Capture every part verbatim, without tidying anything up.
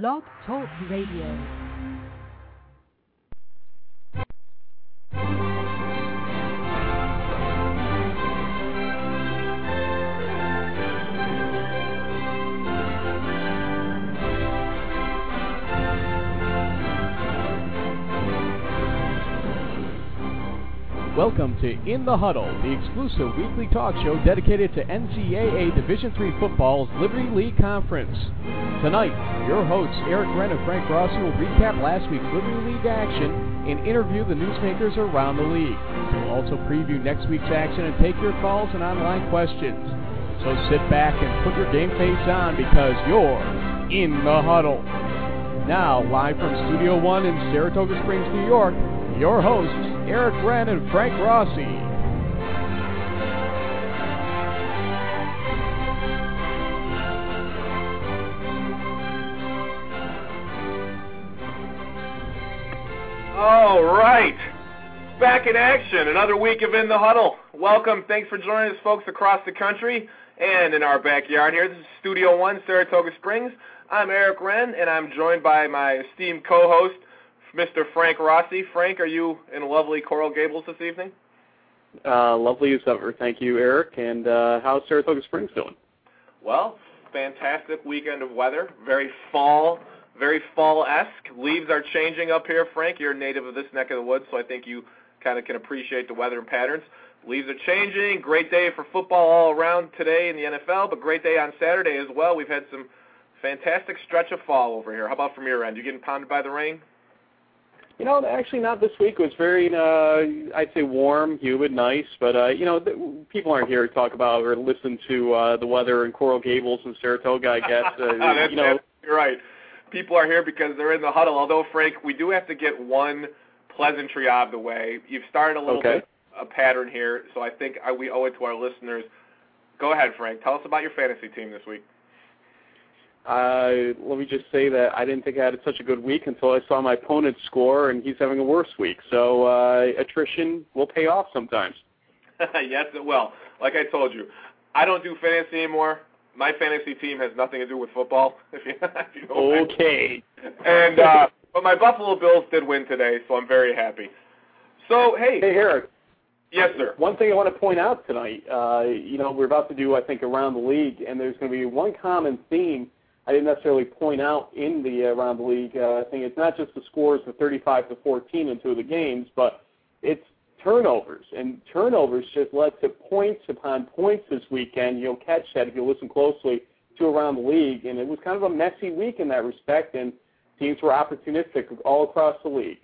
Blog Talk Radio. Welcome to In the Huddle, the exclusive weekly talk show dedicated to N C double A Division three football's Liberty League Conference. Tonight, your hosts Eric Wren and Frank Rossi will recap last week's Liberty League action and interview the newsmakers around the league. We'll also preview next week's action and take your calls and online questions. So sit back and put your game face on because you're in the huddle. Now, live from Studio one in Saratoga Springs, New York, your hosts, Eric Wren and Frank Rossi. All right. Back in action. Another week of In the Huddle. Welcome. Thanks for joining us, folks, across the country and in our backyard here. This is Studio one, Saratoga Springs. I'm Eric Wren, and I'm joined by my esteemed co-host, Mister Frank Rossi. Frank, are you in lovely Coral Gables this evening? Uh, lovely as ever. Thank you, Eric. And uh, how's Saratoga Springs doing? Well, fantastic weekend of weather. Very fall, very fall-esque. Leaves are changing up here, Frank. You're a native of this neck of the woods, so I think you kind of can appreciate the weather and patterns. Leaves are changing. Great day for football all around today in the N F L, but great day on Saturday as well. We've had some fantastic stretch of fall over here. How about from your end? You getting pounded by the rain? You know, actually not this week. It was very, uh, I'd say, warm, humid, nice. But, uh, you know, th- people aren't here to talk about or listen to uh, the weather in Coral Gables and Saratoga, I guess. Uh, oh, that's, you know. You're right. People are here because they're in the huddle. Although, Frank, we do have to get one pleasantry out of the way. You've started a little okay. bit a pattern here, so I think I, we owe it to our listeners. Go ahead, Frank. Tell us about your fantasy team this week. Uh, let me just say that I didn't think I had such a good week until I saw my opponent score, and he's having a worse week. So uh, attrition will pay off sometimes. Yes, it will. Like I told you, I don't do fantasy anymore. My fantasy team has nothing to do with football. If you, if you know okay. And uh, but my Buffalo Bills did win today, so I'm very happy. So, hey. Hey, Eric. Yes, sir. One thing I want to point out tonight, uh, you know, we're about to do, I think, Around the League, and there's going to be one common theme I didn't necessarily point out in the uh, Around the League uh, thing. It's not just the scores, the thirty-five to fourteen in two of the games, but it's turnovers. And turnovers just led to points upon points this weekend. You'll catch that if you listen closely to Around the League. And it was kind of a messy week in that respect, and teams were opportunistic all across the league.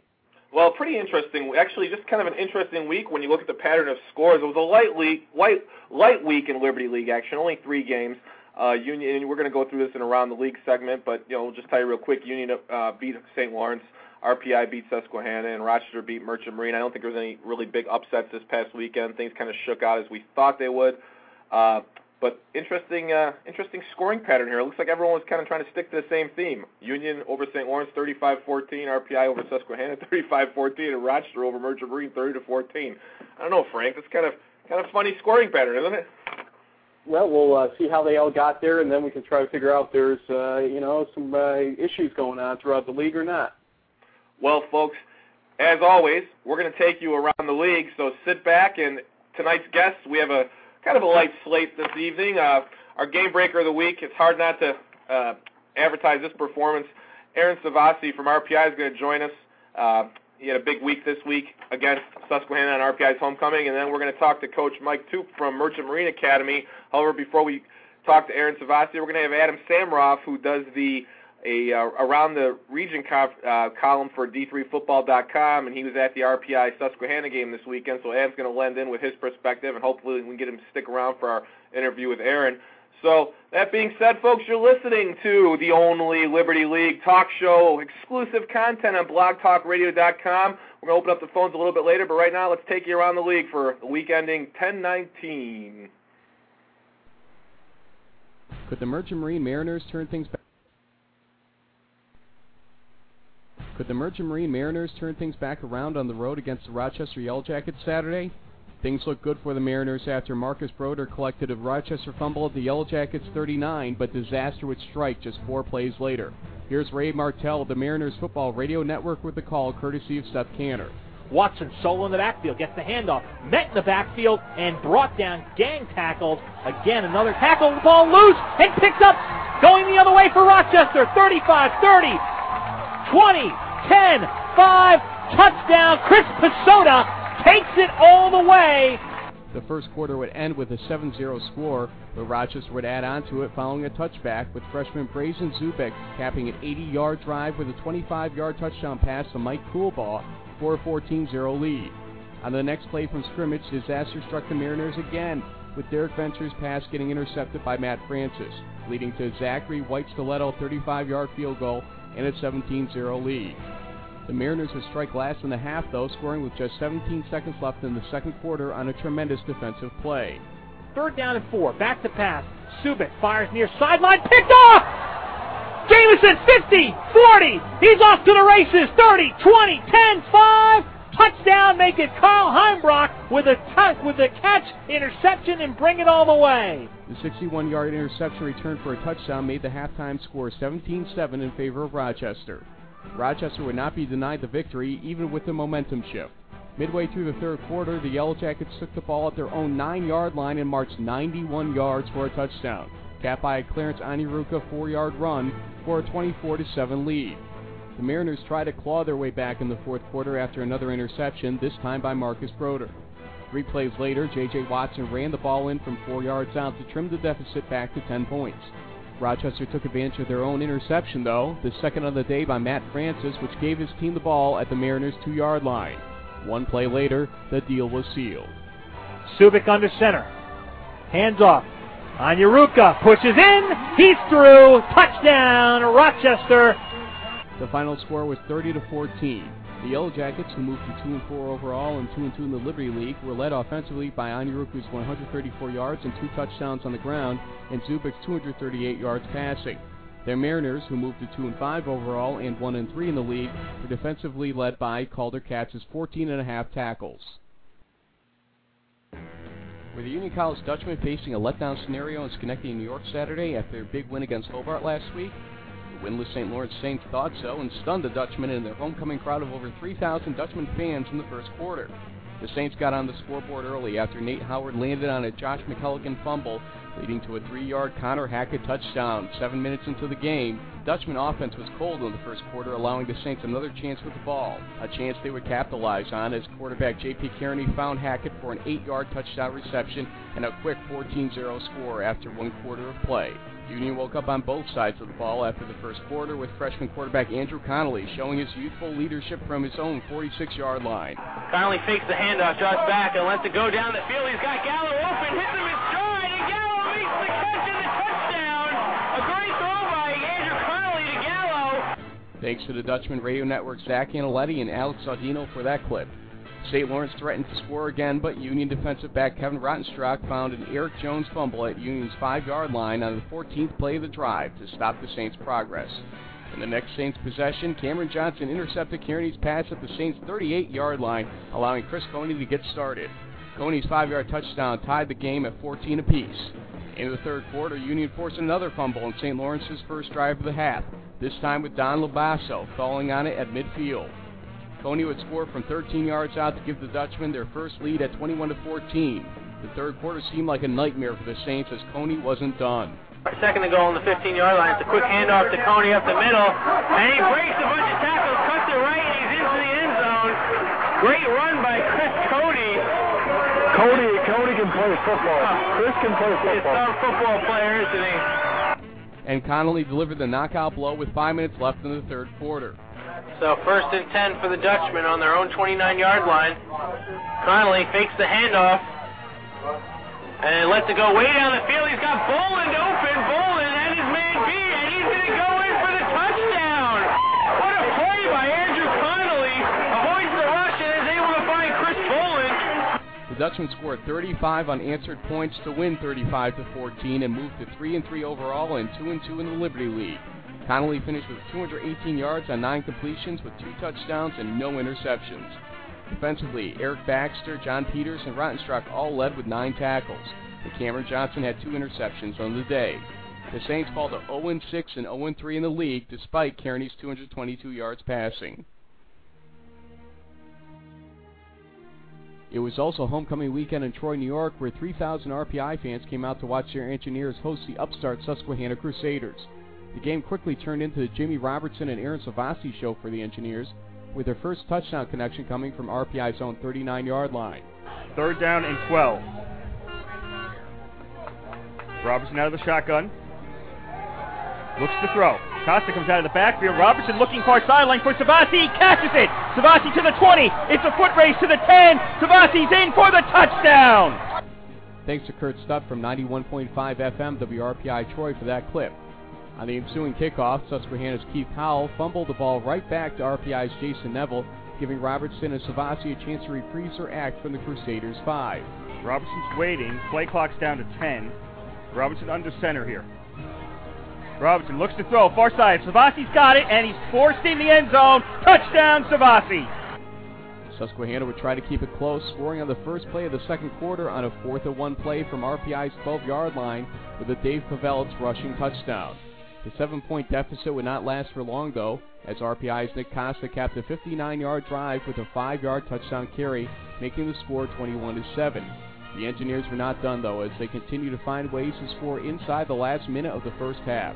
Well, pretty interesting. Actually, just kind of an interesting week when you look at the pattern of scores. It was a light, league, light, light week in Liberty League action, only three games. Uh, Union, and we're going to go through this in a Around the League segment, but you know, we'll just tell you real quick, Union uh, beat Saint Lawrence, R P I beat Susquehanna, and Rochester beat Merchant Marine. I don't think there was any really big upsets this past weekend. Things kind of shook out as we thought they would. Uh, but interesting uh, interesting scoring pattern here. It looks like everyone was kind of trying to stick to the same theme. Union over Saint Lawrence, thirty-five fourteen, R P I over Susquehanna, thirty-five fourteen, and Rochester over Merchant Marine, thirty to fourteen. I don't know, Frank. That's kind of kind of funny scoring pattern, isn't it? Well, we'll uh, see how they all got there, and then we can try to figure out if there's, uh, you know, some uh, issues going on throughout the league or not. Well, folks, as always, we're going to take you around the league, so sit back. And tonight's guests, we have a kind of a light slate this evening. Uh, our game breaker of the week, it's hard not to uh, advertise this performance. Aaron Savasi from R P I is going to join us. Uh, he had a big week this week against Susquehanna on R P I's homecoming, and then we're going to talk to Coach Mike Toop from Merchant Marine Academy. However, before we talk to Aaron Savasi, we're going to have Adam Samaroff, who does the a uh, Around the Region co- uh, column for D three football dot com, and he was at the R P I Susquehanna game this weekend, so Adam's going to lend in with his perspective, and hopefully we can get him to stick around for our interview with Aaron. So that being said, folks, you're listening to the only Liberty League talk show, exclusive content on blog talk radio dot com. We're going to open up the phones a little bit later, but right now let's take you around the league for the week ending ten nineteen. Could the Merchant Marine Mariners turn things back? Could the Merchant Marine Mariners turn things back around on the road against the Rochester Yellow Jackets Saturday? Things look good for the Mariners after Marcus Broder collected a Rochester fumble at the Yellow Jackets' thirty-nine, but disaster would strike just four plays later. Here's Ray Martell of the Mariners Football Radio Network with the call, courtesy of Seth Kanner. Watson solo in the backfield, gets the handoff, met in the backfield, and brought down, gang tackled. Again, another tackle, the ball loose, and picked up, going the other way for Rochester. thirty-five, thirty, twenty, ten, five, touchdown. Chris Pasoda takes it all the way. The first quarter would end with a seven zero score, but Rochester would add on to it following a touchback, with freshman Brazen Zubek capping an eighty-yard drive with a twenty-five-yard touchdown pass to Mike Coolball for a fourteen zero lead. On the next play from scrimmage, disaster struck the Mariners again, with Derek Venture's pass getting intercepted by Matt Francis, leading to Zachary White-Stiletto thirty-five-yard field goal and a seventeen zero lead. The Mariners would strike last in the half, though, scoring with just seventeen seconds left in the second quarter on a tremendous defensive play. Third down and four, back to pass. Subic fires near sideline, picked off! Jamison, fifty, forty, he's off to the races, thirty, twenty, ten, five, touchdown, make it Kyle Heimbrock with a, t- with a catch, interception, and bring it all the way. The sixty-one-yard interception return for a touchdown made the halftime score seventeen seven in favor of Rochester. Rochester would not be denied the victory, even with the momentum shift. Midway through the third quarter, the Yellow Jackets took the ball at their own nine-yard line and marched ninety-one yards for a touchdown, capped by a Clarence Oniruka four-yard run for a twenty-four to seven lead. The Mariners tried to claw their way back in the fourth quarter after another interception, this time by Marcus Broder. Three plays later, J J. Watson ran the ball in from four yards out to trim the deficit back to ten points. Rochester took advantage of their own interception, though, the second of the day by Matt Francis, which gave his team the ball at the Mariners' two-yard line. One play later, the deal was sealed. Subic under center. Hands off. Oniruka pushes in. He's through. Touchdown, Rochester. The final score was thirty to fourteen. The Yellow Jackets, who moved to two and four overall and two and two in the Liberty League, were led offensively by Oniruka's one hundred thirty-four yards and two touchdowns on the ground, and Zubic's two hundred thirty-eight yards passing. Their Mariners, who moved to two and five overall and one and three in the league, were defensively led by Calder Katz's fourteen and a half tackles. With the Union College Dutchman facing a letdown scenario in Schenectady, New York Saturday after their big win against Hobart last week, winless Saint Lawrence Saints thought so and stunned the Dutchmen in their homecoming crowd of over three thousand Dutchman fans in the first quarter. The Saints got on the scoreboard early after Nate Howard landed on a Josh McKelligan fumble, leading to a three-yard Connor Hackett touchdown. Seven minutes into the game, Dutchman offense was cold in the first quarter, allowing the Saints another chance with the ball, a chance they would capitalize on as quarterback J P. Kearney found Hackett for an eight-yard touchdown reception and a quick fourteen zero score after one quarter of play. Union woke up on both sides of the ball after the first quarter, with freshman quarterback Andrew Connolly showing his youthful leadership from his own forty-six-yard line. Connolly fakes the handoff, draws back, and lets it go down the field. He's got Gallo open, hits him in stride, and Gallo makes the catch and the touchdown. A great throw by Andrew Connolly to Gallo. Thanks to the Dutchman Radio Network's Zach Analetti and Alex Audino for that clip. Saint Lawrence threatened to score again, but Union defensive back Kevin Rottenstrach found an Eric Jones fumble at Union's five-yard line on the fourteenth play of the drive to stop the Saints' progress. In the next Saints possession, Cameron Johnson intercepted Kearney's pass at the Saints' thirty-eight-yard line, allowing Chris Coney to get started. Coney's five-yard touchdown tied the game at fourteen apiece. In the third quarter, Union forced another fumble in Saint Lawrence's first drive of the half, this time with Don Labasso falling on it at midfield. Coney would score from thirteen yards out to give the Dutchmen their first lead at twenty-one to fourteen. The third quarter seemed like a nightmare for the Saints as Coney wasn't done. Second and goal on the fifteen-yard line. It's a quick handoff to Coney up the middle, and he breaks a bunch of tackles, cuts to right, and he's into the end zone. Great run by Chris Coney. Coney, Coney can play football. Chris can play football. He's a football player, isn't he? And Connolly delivered the knockout blow with five minutes left in the third quarter. So first and ten for the Dutchmen on their own twenty-nine-yard line. Connolly fakes the handoff and lets it go way down the field. He's got Boland open. Boland and his man B, and he's going to go in for the touchdown. What a play by Andrew Connolly. Avoids the rush and is able to find Chris Boland. The Dutchmen scored thirty-five unanswered points to win thirty-five to fourteen and moved to three and three overall and two and two in the Liberty League. Connolly finished with two hundred eighteen yards on nine completions with two touchdowns and no interceptions. Defensively, Eric Baxter, John Peters, and Rottenstrach all led with nine tackles, but Cameron Johnson had two interceptions on the day. The Saints fall to oh and six and oh and three in the league, despite Kearney's two hundred twenty-two yards passing. It was also homecoming weekend in Troy, New York, where three thousand R P I fans came out to watch their Engineers host the upstart Susquehanna Crusaders. The game quickly turned into the Jimmy Robertson and Aaron Savasi show for the Engineers, with their first touchdown connection coming from R P I's own thirty-nine-yard line. Third down and twelve. Robertson out of the shotgun. Looks to throw. Costa comes out of the backfield. Robertson looking far sideline for Savasi. Catches it. Savasi to the twenty. It's a foot race to the ten. Savasi's in for the touchdown. Thanks to Kurt Stutt from ninety-one point five F M W R P I Troy for that clip. On the ensuing kickoff, Susquehanna's Keith Howell fumbled the ball right back to R P I's Jason Neville, giving Robertson and Savasi a chance to reprise their act from the Crusaders' five. Robertson's waiting. Play clock's down to ten. Robertson under center here. Robertson looks to throw, far side. Savasi's got it, and he's forced in the end zone. Touchdown, Savasi! Susquehanna would try to keep it close, scoring on the first play of the second quarter on a fourth and one play from R P I's twelve-yard line with a Dave Pavelitz rushing touchdown. The seven-point deficit would not last for long, though, as R P I's Nick Costa capped a fifty-nine-yard drive with a five-yard touchdown carry, making the score twenty-one to seven. The Engineers were not done, though, as they continue to find ways to score inside the last minute of the first half.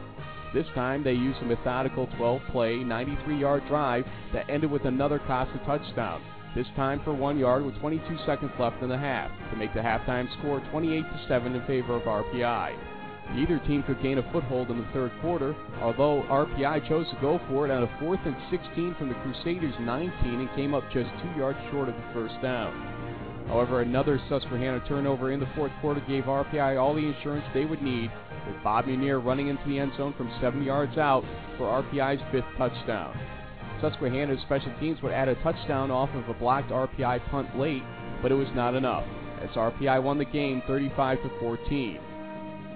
This time, they used a methodical twelve-play, ninety-three-yard drive that ended with another Costa touchdown, this time for one yard with twenty-two seconds left in the half, to make the halftime score twenty-eight to seven in favor of R P I. Neither team could gain a foothold in the third quarter, although R P I chose to go for it on a fourth and sixteen from the Crusaders' nineteen and came up just two yards short of the first down. However, another Susquehanna turnover in the fourth quarter gave R P I all the insurance they would need, with Bob Munier running into the end zone from seven yards out for R P I's fifth touchdown. Susquehanna's special teams would add a touchdown off of a blocked R P I punt late, but it was not enough, as R P I won the game thirty-five to fourteen.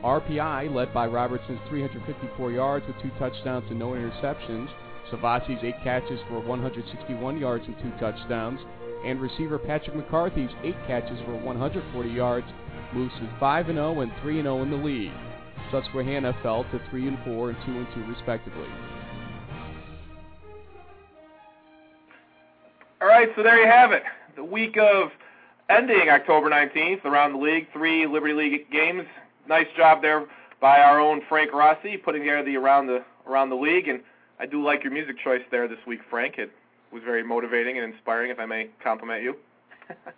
R P I, led by Robertson's three hundred fifty-four yards with two touchdowns and no interceptions, Savasi's eight catches for one hundred sixty-one yards and two touchdowns, and receiver Patrick McCarthy's eight catches for one hundred forty yards moves to five and oh and three and oh in the league. Susquehanna fell to three and four and two and two respectively. All right, so there you have it. The week of ending October nineteenth around the league, three Liberty League games. Nice job there by our own Frank Rossi putting together the around the around the league, and I do like your music choice there this week, Frank. It was very motivating and inspiring, if I may compliment you.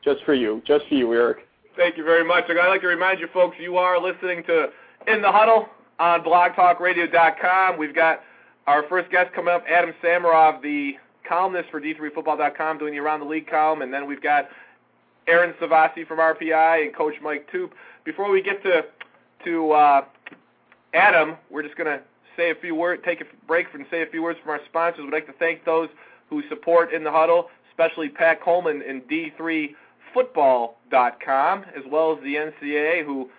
Just for you. Just for you, Eric. Thank you very much. I'd like to remind you folks, you are listening to In the Huddle on blog talk radio dot com. We've got our first guest coming up, Adam Samaroff, the columnist for D three football dot com, doing the Around the League column, and then we've got Aaron Savasi from R P I and Coach Mike Toop. Before we get to to uh, Adam, we're just going to say a few words, take a break and say a few words from our sponsors. We'd like to thank those who support In the Huddle, especially Pat Coleman and D three football dot com, as well as the N C double A, who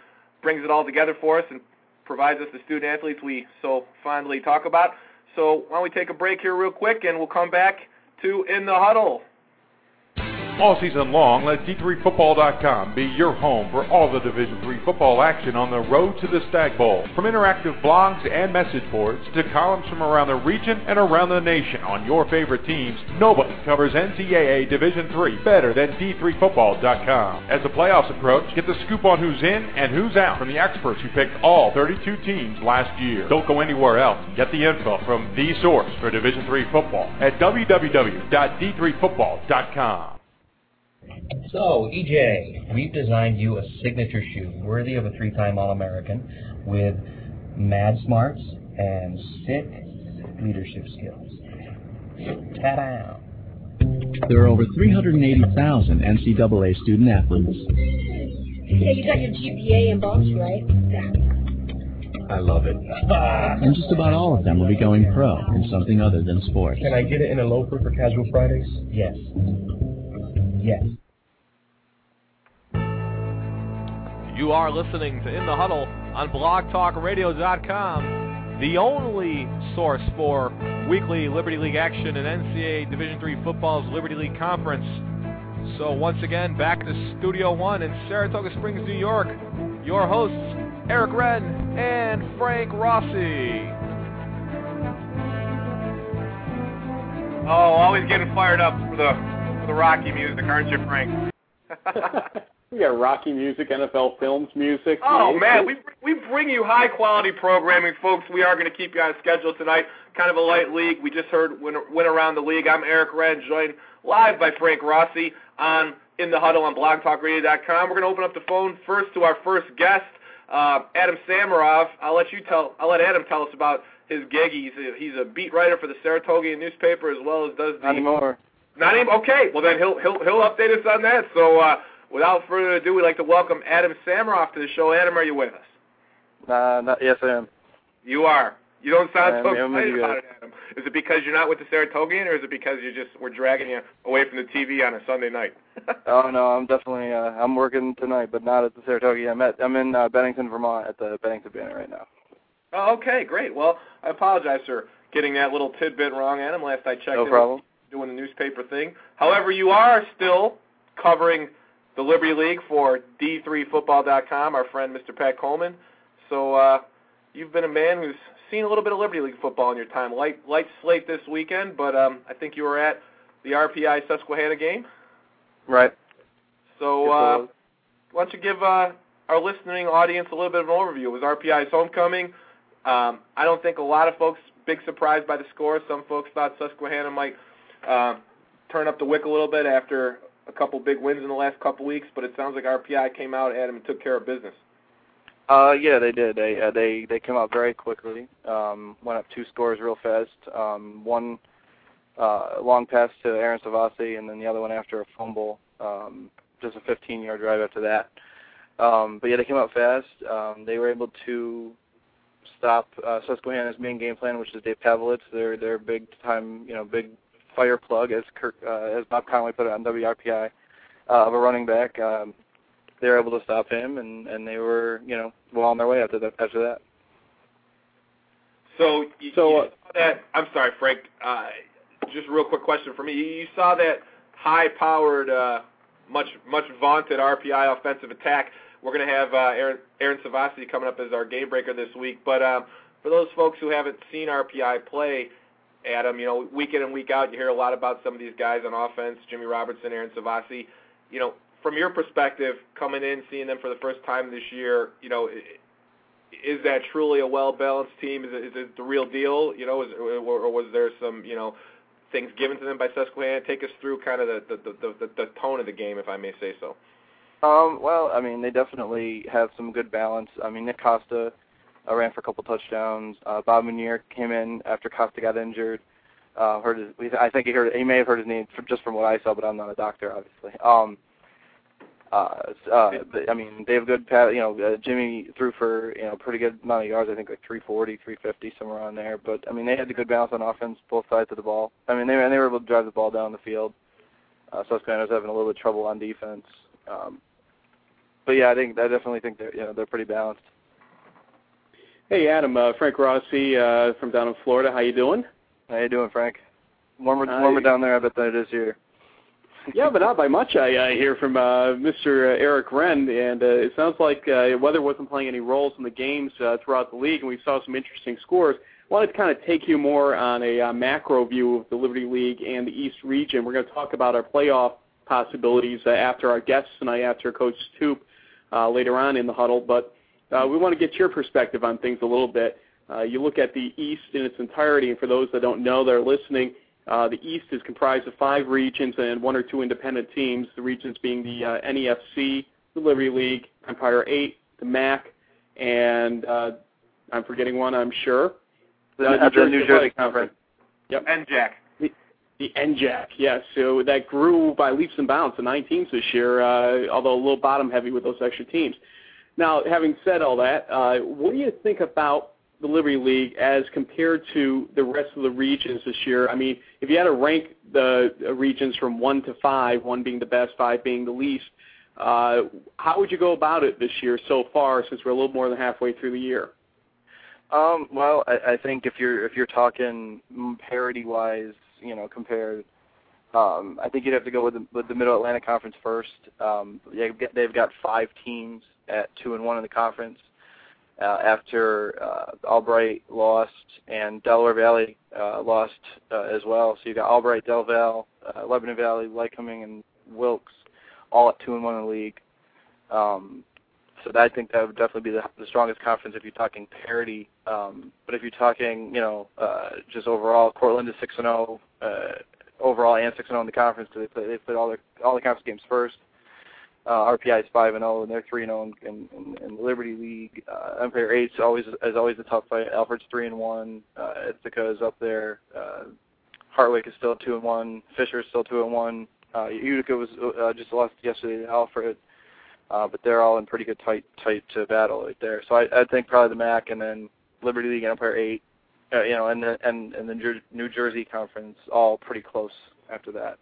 brings it all together for us and provides us the student-athletes we so fondly talk about. So why don't we take a break here real quick, and we'll come back to In the Huddle. All season long, let D three football dot com be your home for all the Division three football action on the road to the Stagg Bowl. From interactive blogs and message boards to columns from around the region and around the nation on your favorite teams, nobody covers N C double A Division three better than D three football dot com. As the playoffs approach, get the scoop on who's in and who's out from the experts who picked all thirty-two teams last year. Don't go anywhere else. Get the info from the source for Division three football at w w w dot D three football dot com. So, E J, we've designed you a signature shoe worthy of a three-time All-American with mad smarts and sick leadership skills. Ta-da! There are over three hundred eighty thousand N C double A student-athletes. Yeah, you got your G P A in box, right? Yeah. I love it. And just about all of them will be going pro in something other than sports. Can I get it in a loafer for casual Fridays? Yes. Yes. You are listening to In the Huddle on blog talk radio dot com, the only source for weekly Liberty League action in N C double A Division three football's Liberty League Conference. So once again, back to Studio One in Saratoga Springs, New York, your hosts, Eric Wren, and Frank Rossi. Oh, always getting fired up for the for the Rocky music, aren't you, Frank? We got Rocky music, N F L films music. Oh, music. Man, we we bring you high-quality programming, folks. We are going to keep you on schedule tonight. Kind of a light league. We just heard win, win around the league. I'm Eric Wren, joined live by Frank Rossi on In the Huddle on blog talk radio dot com. We're going to open up the phone first to our first guest, uh, Adam Samaroff. I'll let you tell. I'll let Adam tell us about his gig. He's a, he's a beat writer for the Saratogian newspaper as well as does the. Not anymore. Not even, okay. Well, then he'll he'll he'll update us on that. So uh, without further ado, we'd like to welcome Adam Samaroff to the show. Adam, are you with us? Uh, not, yes, I am. You are. You don't sound am, so excited about it, Adam. Is it because you're not with the Saratogian, or is it because you just we're dragging you away from the T V on a Sunday night? Oh no, I'm definitely uh, I'm working tonight, but not at the Saratogian. I'm at I'm in uh, Bennington, Vermont, at the Bennington Banner right now. Oh, okay, great. Well, I apologize for getting that little tidbit wrong, Adam. Last I checked, no problem. Doing the newspaper thing. However, you are still covering the Liberty League for D three football dot com, our friend Mister Pat Coleman. So uh, you've been a man who's seen a little bit of Liberty League football in your time. Light, light slate this weekend, but um, I think you were at the R P I Susquehanna game. Right. So uh, why don't you give uh, our listening audience a little bit of an overview. It was R P I's homecoming. Um, I don't think a lot of folks big surprised by the score. Some folks thought Susquehanna might uh, turn up the wick a little bit after a couple big wins in the last couple weeks, but it sounds like R P I came out at them and took care of business. Uh, yeah, they did. They uh, they they came out very quickly. Um, went up two scores real fast. Um, one uh, long pass to Aaron Savasi, and then the other one after a fumble. Um, just a fifteen-yard drive after that. Um, but yeah, they came out fast. Um, they were able to stop uh, Susquehanna's main game plan, which is Dave Pavlitz, their their big time, you know, big fire plug, as Kirk, uh, as Bob Conway put it on W R P I, uh, of a running back. Um, they were able to stop him, and, and they were, you know, well on their way after that. After that. So you, so, you uh, saw that. I'm sorry, Frank. Uh, just a real quick question for me. You saw that high-powered, uh, much much vaunted R P I offensive attack. We're going to have uh, Aaron, Aaron Savasi coming up as our game breaker this week. But um, for those folks who haven't seen R P I play, Adam, you know, week in and week out, you hear a lot about some of these guys on offense, Jimmy Robertson, Aaron Savasi. You know, from your perspective, coming in, seeing them for the first time this year, you know, is that truly a well-balanced team? Is it, is it the real deal? You know, is, or was there some, you know, things given to them by Susquehanna? Take us through kind of the, the, the, the, the tone of the game, if I may say so. Um, well, I mean, they definitely have some good balance. I mean, Nick Costa uh, ran for a couple touchdowns. Uh, Bob Munier came in after Costa got injured. Uh, heard his, I think he heard. He may have heard his name for, just from what I saw, but I'm not a doctor, obviously. Um, uh, uh, I mean, they have good. You know, uh, Jimmy threw for you know pretty good amount of yards. I think like three forty, three fifty, somewhere on there. But I mean, they had the good balance on offense, both sides of the ball. I mean, they and they were able to drive the ball down the field. Uh, Susquehanna was having a little bit of trouble on defense. Um, But yeah, I think I definitely think they're you know they're pretty balanced. Hey Adam, uh, Frank Rossi uh, from down in Florida. How you doing? How you doing, Frank? Warmer, uh, warmer down there, I bet, than it is here. Yeah, but not by much. I, I hear from uh, Mister Eric Wren, and uh, it sounds like uh, weather wasn't playing any roles in the games uh, throughout the league, and we saw some interesting scores. I wanted to kind of take you more on a uh, macro view of the Liberty League and the East Region. We're going to talk about our playoff possibilities uh, after our guests tonight, after Coach Toop. Uh, later on in the huddle, but uh, we want to get your perspective on things a little bit. Uh, you look at the East in its entirety, and for those that don't know that are listening, uh, the East is comprised of five regions and one or two independent teams, the regions being the uh, N E F C, the Liberty League, Empire eight, the M A C, and uh, I'm forgetting one, I'm sure. The uh, New Jersey, New Jersey Conference. Yep. N J A C. The N J A C, yes. So that grew by leaps and bounds to nine teams this year, uh, although a little bottom heavy with those extra teams. Now, having said all that, uh, what do you think about the Liberty League as compared to the rest of the regions this year? I mean, if you had to rank the regions from one to five, one being the best, five being the least, uh, how would you go about it this year so far, since we're a little more than halfway through the year? Um, well, I, I think if you're if you're talking parity-wise, you know, compared, um, I think you'd have to go with the, with the Middle Atlantic Conference first. Um, they've got five teams at two and one in the conference. uh, after uh, Albright lost and Delaware Valley uh, lost uh, as well. So you got Albright, Del Valle, uh, Lebanon Valley, Lycoming, and Wilkes all at two and one in the league. Um, so that, I think that would definitely be the, the strongest conference if you're talking parity. Um, but if you're talking, you know, uh, just overall, Cortland is six and zero overall and six and zero in the conference because they play they played all their all the conference games first. Uh, R P I is five and zero, and they're three and zero in the Liberty League. Uh, Empire eight is always is always a tough fight. Alfred's three and one. Uh, Ithaca is up there. Uh, Hartwick is still two and one. Fisher is still two and one. Uh, Utica was uh, just lost yesterday to Alfred, uh, but they're all in pretty good tight tight uh, battle right there. So I, I think probably the M A C and then Liberty League and Empire eight, uh, you know, and the, and and the New Jersey Conference all pretty close after that.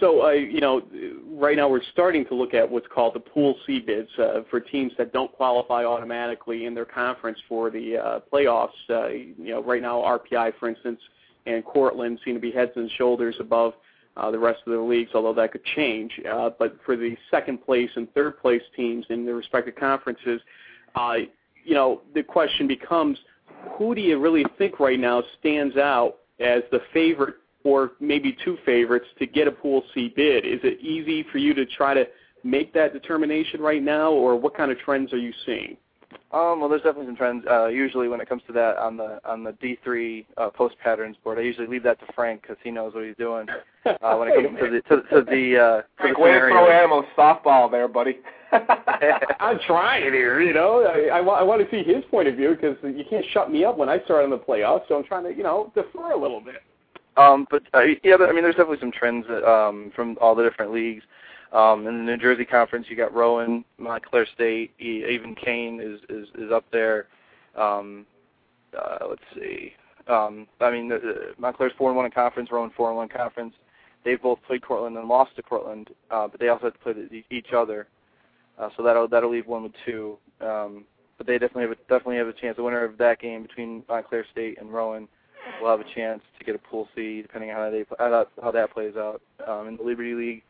So, uh, you know, right now we're starting to look at what's called the Pool C bids uh, for teams that don't qualify automatically in their conference for the uh, playoffs. Uh, you know, right now R P I, for instance, and Cortland seem to be heads and shoulders above uh, the rest of the leagues, although that could change. Uh, but for the second place and third place teams in their respective conferences, uh, you know, the question becomes, who do you really think right now stands out as the favorite or maybe two favorites to get a Pool C bid? Is it easy for you to try to make that determination right now, or what kind of trends are you seeing? Um, well, there's definitely some trends. Uh, usually when it comes to that on the on the D three uh, post patterns board, I usually leave that to Frank because he knows what he's doing uh, when it comes to the to, to the. Uh, Frank, way to throw ammo softball there, buddy. I'm trying here, you know. I, I, I want to see his point of view because you can't shut me up when I start on the playoffs, so I'm trying to, you know, defer a little bit. Um, but, uh, yeah, but, I mean, there's definitely some trends that, um, from all the different leagues. Um, in the New Jersey Conference, you got Rowan, Montclair State, e- even Kane is, is, is up there. Um, uh, let's see. Um, I mean, the, the Montclair's four and one in conference, Rowan four and one in conference. They've both played Cortland and lost to Cortland, uh, but they also have to play the, each other. Uh, so that'll that'll leave one with two. Um, but they definitely have a, definitely have a chance. The winner of that game between Montclair State and Rowan will have a chance to get a Pool C, depending on how, they, how that plays out. Um, in the Liberty League,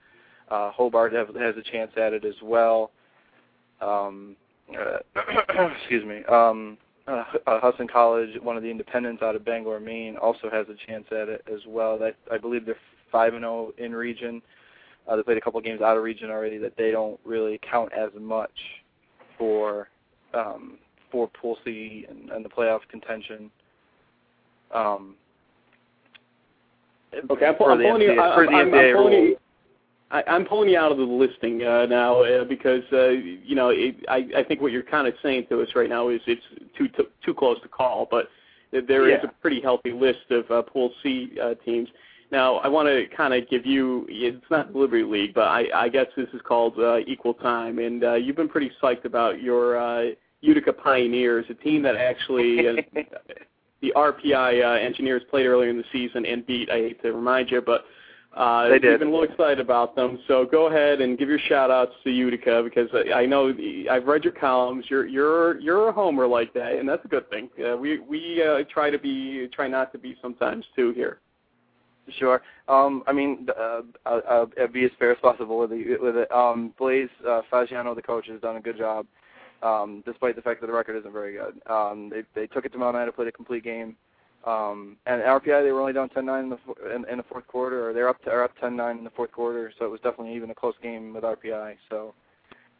uh, Hobart have, has a chance at it as well. Um, uh, excuse me. Um, uh, Hudson College, one of the independents out of Bangor, Maine, also has a chance at it as well. That, I believe they're five and oh in region. Uh, they played a couple games out of region already that they don't really count as much for um, for Pool C and, and the playoff contention. Um, okay, I'm, pull, I'm, pulling you, I, I'm, I'm, I'm pulling you. I, I'm pulling you out of the listing uh, now uh, because uh, you know it, I, I think what you're kind of saying to us right now is it's too too, too close to call, but there yeah. is a pretty healthy list of uh, Pool C uh, teams. Now I want to kind of give you, it's not the Liberty League, but I, I guess this is called uh, equal time, and uh, you've been pretty psyched about your uh, Utica Pioneers, a team that actually. Uh, The R P I uh, engineers played earlier in the season and beat, I hate to remind you, but uh, they did. We've been a little excited about them. So go ahead and give your shout-outs to Utica because I, I know the, I've read your columns. You're you're you're a homer like that, and that's a good thing. Uh, we we uh, try to be try not to be sometimes too here. Sure. Um, I mean, uh, I'll, I'll be as fair as possible with it. With it. Um, Blaise uh, Fagiano, the coach, has done a good job. Um, despite the fact that the record isn't very good. Um, they they took it to Mount Union, played a complete game. Um, and R P I, they were only down ten nine in the in, in the fourth quarter, or they're up to are up ten nine in the fourth quarter, so it was definitely even a close game with R P I. So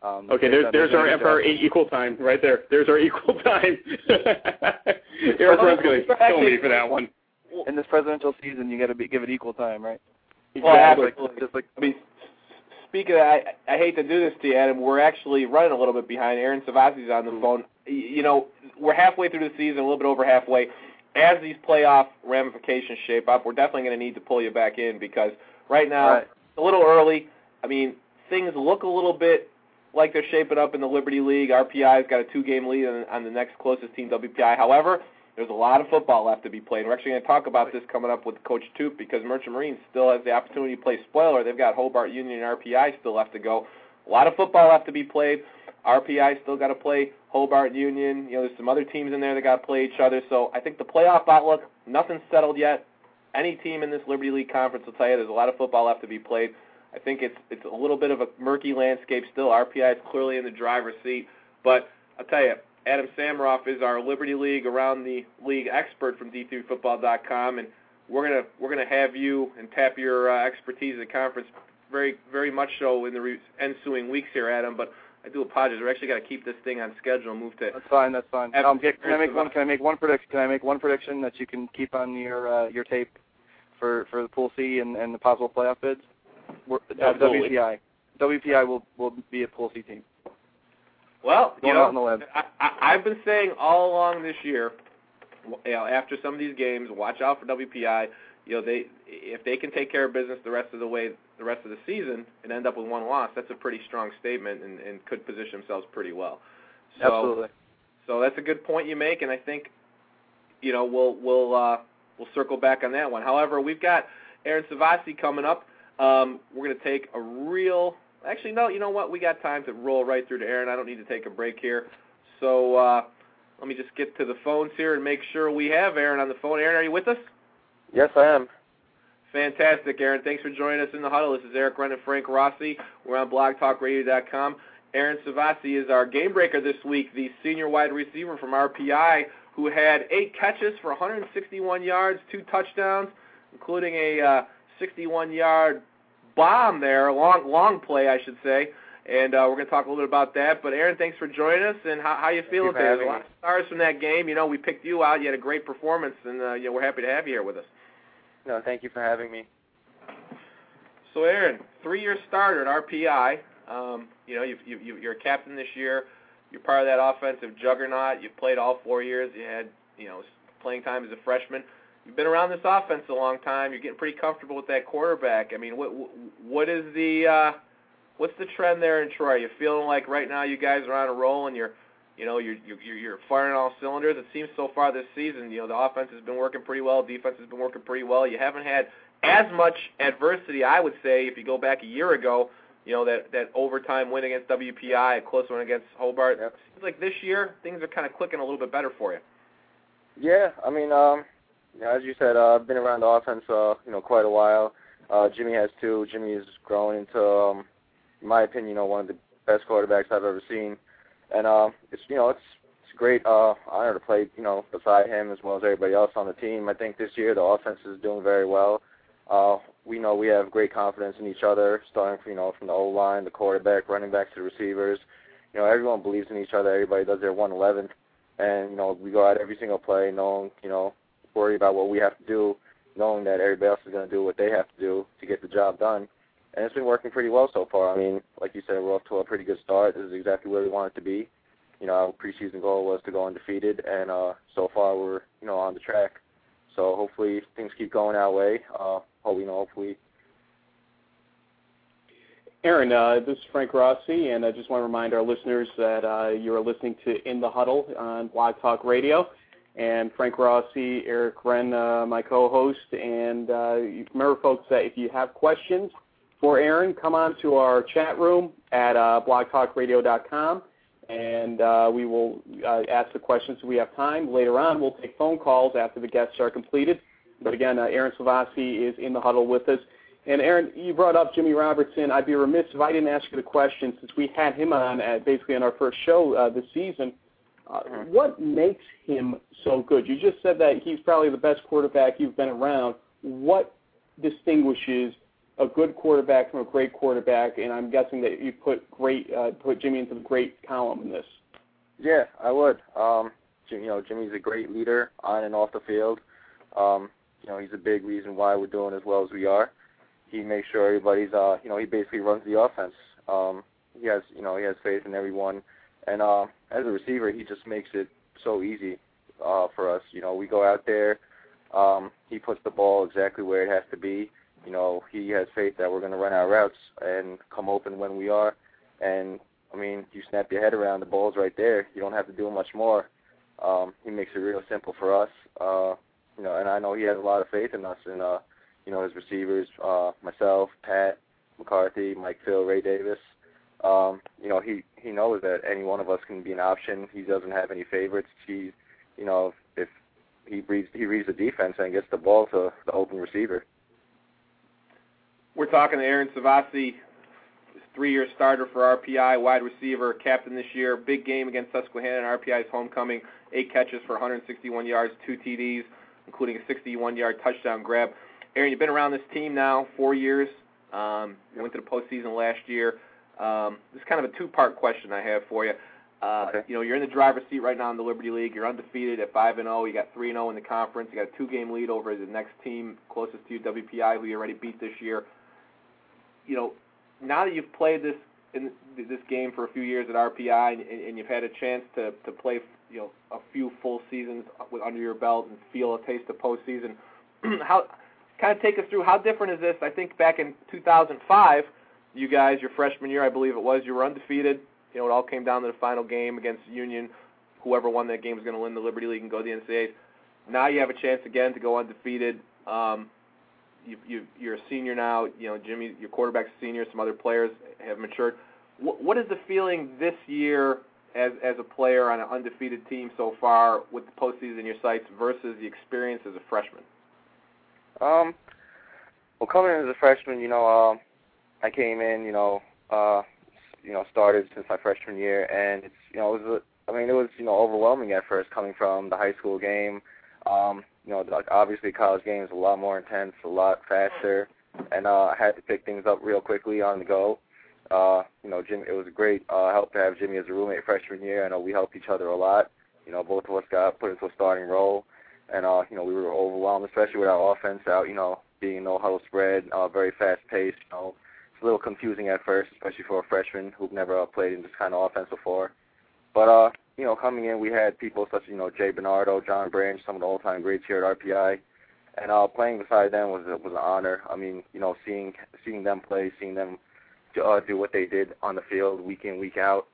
um, okay, there's there's our Empire eight equal time right there. There's our equal time. Eric Wren's going to kill me for that one. In this presidential season, you got to be give it equal time, right? Well, absolutely. Like, just like, I mean, speaking of that, I, I hate to do this to you, Adam. We're actually running a little bit behind. Aaron Savasi's on the mm-hmm. phone. You know, we're halfway through the season, a little bit over halfway. As these playoff ramifications shape up, we're definitely going to need to pull you back in because right now, right. It's a little early. I mean, things look a little bit like they're shaping up in the Liberty League. R P I's got a two-game lead on, on the next closest team, W P I. However, there's a lot of football left to be played. We're actually going to talk about this coming up with Coach Toop because Merchant Marine still has the opportunity to play spoiler. They've got Hobart, Union, and R P I still left to go. A lot of football left to be played. R P I still got to play Hobart, Union. You know, there's some other teams in there that got to play each other. So I think the playoff outlook, nothing's settled yet. Any team in this Liberty League conference will tell you there's a lot of football left to be played. I think it's it's a little bit of a murky landscape still. R P I is clearly in the driver's seat. But I'll tell you, Adam Samaroff is our Liberty League Around the League expert from D three football dot com, and we're gonna we're gonna have you and tap your uh, expertise at the conference very very much so in the re- ensuing weeks here, Adam. But I do apologize. We're actually got to keep this thing on schedule. Move to that's fine. That's fine. Um, can I make one? Can I make one prediction? Can I make one prediction that you can keep on your uh, your tape for, for the Pool C and, and the possible playoff bids? We're, uh, W P I. W P I will, will be a Pool C team. Well, you know, out on the web. I, I, I've been saying all along this year, you know, after some of these games, watch out for W P I. You know, they if they can take care of business the rest of the way, the rest of the season, and end up with one loss, that's a pretty strong statement, and, and could position themselves pretty well. So, absolutely. So that's a good point you make, and I think, you know, we'll we'll uh, we'll circle back on that one. However, we've got Aaron Savasi coming up. Um, we're going to take a real. Actually, no, you know what? We got time to roll right through to Aaron. I don't need to take a break here. So uh, let me just get to the phones here and make sure we have Aaron on the phone. Aaron, are you with us? Yes, I am. Fantastic, Aaron. Thanks for joining us in the huddle. This is Eric Wren and Frank Rossi. We're on blog talk radio dot com. Aaron Savasi is our game breaker this week, the senior wide receiver from R P I, who had eight catches for one hundred sixty-one yards, two touchdowns, including a sixty-one-yard uh, bomb there, long long play, I should say, and uh, we're going to talk a little bit about that. But Aaron, thanks for joining us, and how how you feeling today? There's a lot of stars from that game. You know, we picked you out. You had a great performance, and uh, you know, we're happy to have you here with us. No, thank you for having me. So, Aaron, three-year starter at R P I. Um, you know, you've, you've, you're a captain this year. You're part of that offensive juggernaut. You've played all four years. You had, you know, playing time as a freshman. You've been around this offense a long time. You're getting pretty comfortable with that quarterback. I mean, what what is the uh, what's the trend there in Troy? Are you feeling like right now you guys are on a roll and you're, you know, you're you're, you're firing all cylinders? It seems so far this season, you know, the offense has been working pretty well, defense has been working pretty well. You haven't had as much adversity, I would say, if you go back a year ago. You know, that that overtime win against W P I, a close one against Hobart. Yep. Seems like this year things are kind of clicking a little bit better for you. Yeah, I mean. Um... Now, as you said, uh, I've been around the offense, uh, you know, quite a while. Uh, Jimmy has too. Jimmy is growing into, um, in my opinion, you know, one of the best quarterbacks I've ever seen. And uh, it's, you know, it's it's a great uh, honor to play, you know, beside him as well as everybody else on the team. I think this year the offense is doing very well. Uh, we know we have great confidence in each other, starting from, you know, from the O line, the quarterback, running backs, to the receivers. You know, everyone believes in each other. Everybody does their one eleven, and you know, we go out every single play, knowing, you know. worry about what we have to do, knowing that everybody else is going to do what they have to do to get the job done. And it's been working pretty well so far. I mean, like you said, we're off to a pretty good start. This is exactly where we want it to be. You know, our preseason goal was to go undefeated, and uh, so far we're, you know, on the track. So hopefully things keep going our way. Uh, hopefully, you know, hopefully. Aaron, uh, this is Frank Rossi, and I just want to remind our listeners that uh, you are listening to In the Huddle on Blog Talk Radio. And Frank Rossi, Eric Wren, uh, my co-host. And uh, remember, folks, that if you have questions for Aaron, come on to our chat room at uh, blog talk radio dot com, and uh, we will uh, ask the questions if we have time. Later on, we'll take phone calls after the guests are completed. But, again, uh, Aaron Savasi is in the huddle with us. And, Aaron, you brought up Jimmy Robertson. I'd be remiss if I didn't ask you the question, since we had him on at basically on our first show uh, this season. Uh, what makes him so good? You just said that he's probably the best quarterback you've been around. What distinguishes a good quarterback from a great quarterback? And I'm guessing that you put great uh, put Jimmy into the great column in this. Yeah, I would. Um, you know, Jimmy's a great leader on and off the field. Um, you know, he's a big reason why we're doing as well as we are. He makes sure everybody's. Uh, you know, he basically runs the offense. Um, he has. You know, he has faith in everyone. And uh, as a receiver, he just makes it so easy uh, for us. You know, we go out there. Um, he puts the ball exactly where it has to be. You know, he has faith that we're going to run our routes and come open when we are. And, I mean, you snap your head around, the ball's right there. You don't have to do much more. Um, he makes it real simple for us. Uh, you know, and I know he has a lot of faith in us and, uh, you know, his receivers, uh, myself, Pat, McCarthy, Mike Phil, Ray Davis. Um, you know, he, he knows that any one of us can be an option. He doesn't have any favorites. He, you know, if he reads he reads the defense and gets the ball to the open receiver. We're talking to Aaron Savasi, three-year starter for R P I, wide receiver, captain this year. Big game against Susquehanna and R P I's homecoming. Eight catches for one hundred sixty-one yards, two T Ds, including a sixty-one yard touchdown grab. Aaron, you've been around this team now four years. Um, you went to the postseason last year. Um, this is kind of a two-part question I have for you. Uh, okay. You know, you're in the driver's seat right now in the Liberty League. You're undefeated at five and oh. You got three and oh in the conference. You got a two-game lead over the next team closest to you, W P I, who you already beat this year. You know, now that you've played this in this game for a few years at R P I, and, and you've had a chance to, to play, you know, a few full seasons with, under your belt and feel a taste of postseason, how kind of take us through how different is this? I think back in two thousand five, you guys, your freshman year, I believe it was, you were undefeated. You know, it all came down to the final game against Union. Whoever won that game was going to win the Liberty League and go to the N C double A. Now you have a chance again to go undefeated. Um, you, you, you're a senior now. You know, Jimmy, your quarterback's a senior. Some other players have matured. What, what is the feeling this year as as a player on an undefeated team so far with the postseason in your sights versus the experience as a freshman? Um, well, coming in as a freshman, you know, um, I came in, you know, uh, you know, started since my freshman year, and it's, you know, it was, I mean, it was, you know, overwhelming at first coming from the high school game. Um, you know, like obviously college game is a lot more intense, a lot faster, and uh, I had to pick things up real quickly on the go. Uh, you know, Jimmy, it was a great uh, help to have Jimmy as a roommate freshman year. I know we helped each other a lot. You know, both of us got put into a starting role, and uh, you know, we were overwhelmed, especially with our offense out. You know, being no huddle spread, uh, very fast paced. You know, it's a little confusing at first, especially for a freshman who've never uh, played in this kind of offense before. But, uh, you know, coming in, we had people such as, you know, Jay Bernardo, John Branch, some of the all-time greats here at R P I. And uh, playing beside them was was an honor. I mean, you know, seeing seeing them play, seeing them uh, do what they did on the field week in, week out,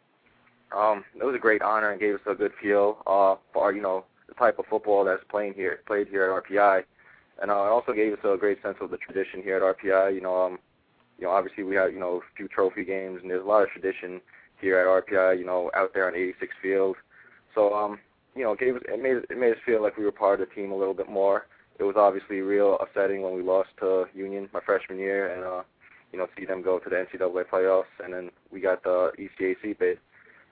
um, it was a great honor and gave us a good feel uh, for, you know, the type of football that's playing here, played here at R P I. And uh, it also gave us a great sense of the tradition here at R P I. You know, um, You know, obviously we have, you know, a few trophy games, and there's a lot of tradition here at R P I, you know, out there on eighty-six field. So, um, you know, it, gave us, it, made, it made us feel like we were part of the team a little bit more. It was obviously real upsetting when we lost to Union my freshman year and, uh, you know, see them go to the N C double A playoffs, and then we got the E C A C bid.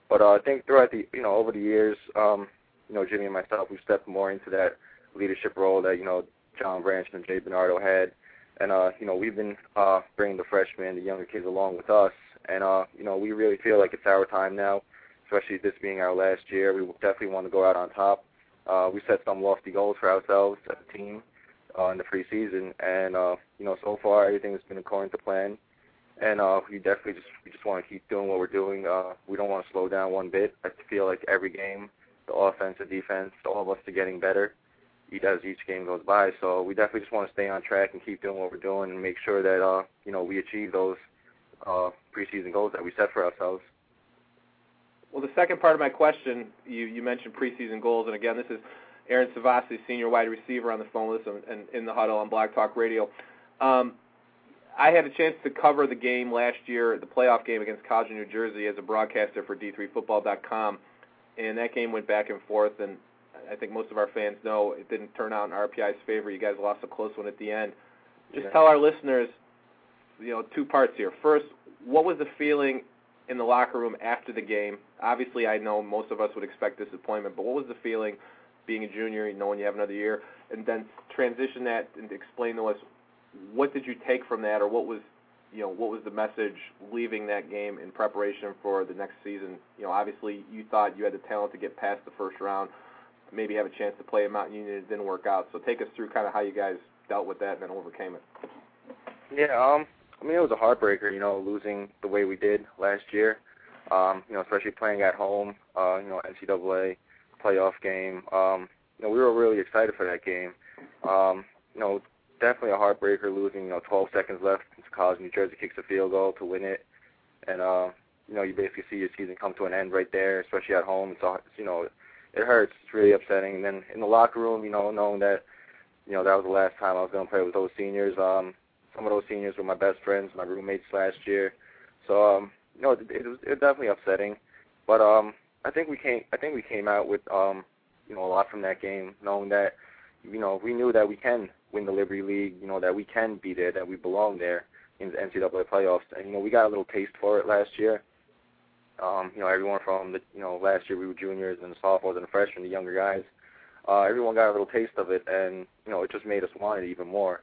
But uh, I think throughout the, you know, over the years, um, you know, Jimmy and myself, we've stepped more into that leadership role that, you know, John Branch and Jay Bernardo had. And, uh, you know, we've been uh, bringing the freshmen, the younger kids along with us. And, uh, you know, we really feel like it's our time now, especially this being our last year. We definitely want to go out on top. Uh, we set some lofty goals for ourselves as a team uh, in the preseason. And, uh, you know, so far everything has been according to plan. And uh, we definitely just we just want to keep doing what we're doing. Uh, we don't want to slow down one bit. I feel like every game, the offense, the defense, all of us are getting better as each game goes by. So we definitely just want to stay on track and keep doing what we're doing and make sure that, uh, you know, we achieve those uh, preseason goals that we set for ourselves. Well, the second part of my question, you, you mentioned preseason goals, and again, this is Aaron Savasi, senior wide receiver on the phone with us and in the huddle on Blog Talk Radio. Um, I had a chance to cover the game last year, the playoff game against College of New Jersey as a broadcaster for D three football dot com, and that game went back and forth, and I think most of our fans know it didn't turn out in R P I's favor. You guys lost a close one at the end. Just yeah. Tell our listeners, you know, two parts here. First, what was the feeling in the locker room after the game? Obviously, I know most of us would expect disappointment, but what was the feeling being a junior and knowing you have another year? And then transition that and explain to us what did you take from that, or what was, you know, what was the message leaving that game in preparation for the next season? You know, obviously you thought you had the talent to get past the first round, maybe have a chance to play at Mount Union. It didn't work out. So take us through kind of how you guys dealt with that and then overcame it. Yeah, um, I mean, it was a heartbreaker, you know, losing the way we did last year, um, you know, especially playing at home, uh, you know, N C double A playoff game. Um, you know, we were really excited for that game. Um, you know, definitely a heartbreaker losing, you know, twelve seconds left into College New Jersey kicks a field goal to win it. And, uh, you know, you basically see your season come to an end right there, especially at home. So, you know, it hurts. It's really upsetting. And then in the locker room, you know, knowing that, you know, that was the last time I was going to play with those seniors. Um, some of those seniors were my best friends, my roommates last year. So, um, you know, it, it was it was definitely upsetting. But um, I think we came. I think we came out with, um, you know, a lot from that game, knowing that, you know, we knew that we can win the Liberty League. You know, that we can be there, that we belong there. into N C double A playoffs. And, you know, we got a little taste for it last year. Um, you know, everyone from, the, you know, last year we were juniors and sophomores and freshmen, the younger guys. Uh, everyone got a little taste of it, and, you know, it just made us want it even more.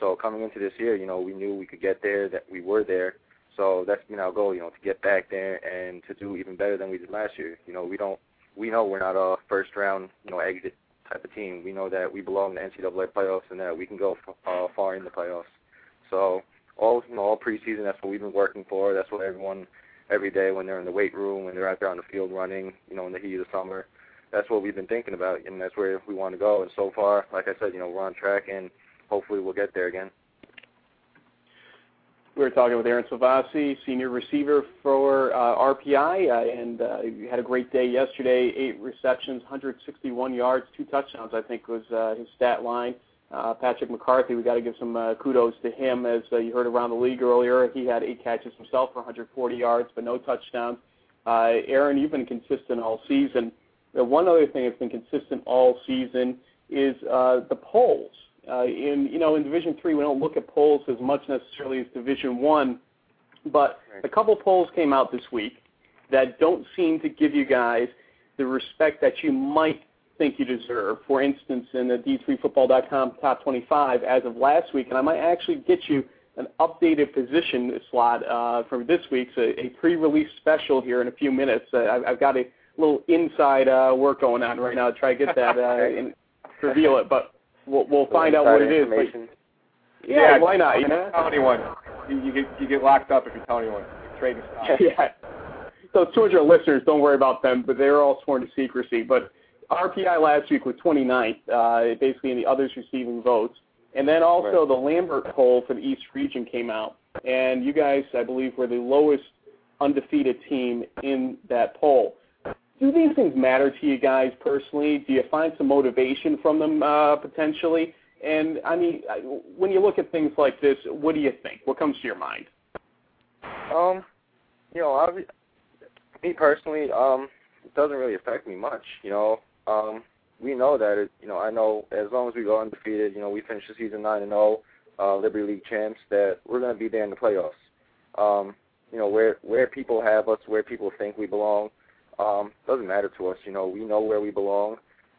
So coming into this year, you know, we knew we could get there, that we were there. So that's been our goal, you know, to get back there and to do even better than we did last year. You know, we don't, we know we're not a first-round, you know, exit type of team. We know that we belong to N C double A playoffs and that we can go f- uh, far in the playoffs. So all, you know, all preseason, that's what we've been working for. That's what everyone, every day when they're in the weight room, when they're out there on the field running, you know, in the heat of the summer, that's what we've been thinking about, and that's where we want to go. And so far, like I said, you know, we're on track, and hopefully we'll get there again. We were talking with Aaron Savasi, senior receiver for uh, R P I, uh, and uh, he had a great day yesterday, eight receptions, one hundred sixty-one yards, two touchdowns, I think was uh, his stat line. Uh, Patrick McCarthy, we got to give some uh, kudos to him. As uh, you heard around the league earlier, he had eight catches himself for one hundred forty yards, but no touchdowns. Uh, Aaron, you've been consistent all season. The one other thing that's been consistent all season is uh, the polls. Uh, in you know, in Division three, we don't look at polls as much necessarily as Division one, but a couple polls came out this week that don't seem to give you guys the respect that you might think you deserve. For instance, in the D three football dot com top twenty-five as of last week, and I might actually get you an updated position slot uh, from this week's a, a pre-release special here in a few minutes. Uh, I, I've got a little inside uh, work going on right now to try to get that uh, and reveal it, but. We'll, we'll find out what it is. But yeah, yeah, why not? You know? Tell anyone. You, you, get, you get locked up if you tell anyone. You're trading stock. Yeah. So two of your listeners, don't worry about them, but they're all sworn to secrecy. But R P I last week was twenty-ninth, uh, basically, in the others receiving votes. And then also right. The Lambert poll for the East Region came out. And you guys, I believe, were the lowest undefeated team in that poll. Do these things matter to you guys personally? Do you find some motivation from them uh, potentially? And, I mean, when you look at things like this, what do you think? What comes to your mind? Um, you know, I, me personally, um, it doesn't really affect me much, you know. Um, we know that, it, you know, I know as long as we go undefeated, you know, we finish the season nine and oh, uh, Liberty League champs, that we're going to be there in the playoffs. Um, you know, where, where people have us, where people think we belong, Um, doesn't matter to us, you know. We know where we belong,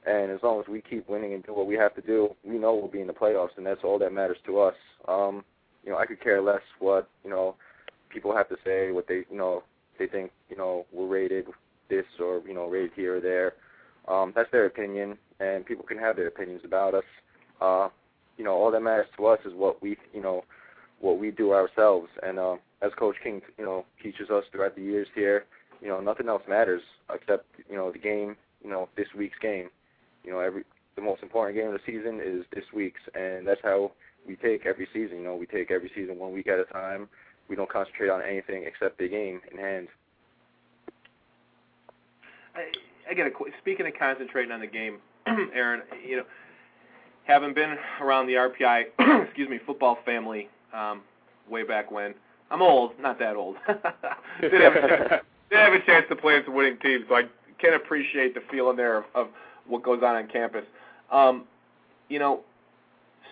and as long as we keep winning and do what we have to do, we know we'll be in the playoffs, and that's all that matters to us. Um, you know, I could care less what, you know, people have to say, what they, you know, they think, you know, we're rated this or, you know, rated here or there. Um, that's their opinion, and people can have their opinions about us. Uh, you know, all that matters to us is what we, you know, what we do ourselves. And uh, as Coach King, you know, teaches us throughout the years here, you know, nothing else matters except, you know, the game, you know, this week's game. You know, every the most important game of the season is this week's, and that's how we take every season. You know, we take every season one week at a time. We don't concentrate on anything except the game in hand. I, I get a, speaking of concentrating on the game, Aaron, you know, having been around the R P I, excuse me, football family um, way back when, I'm old, not that old. They have a chance to play as a winning team, so I can appreciate the feeling there of, of what goes on on campus. Um, you know,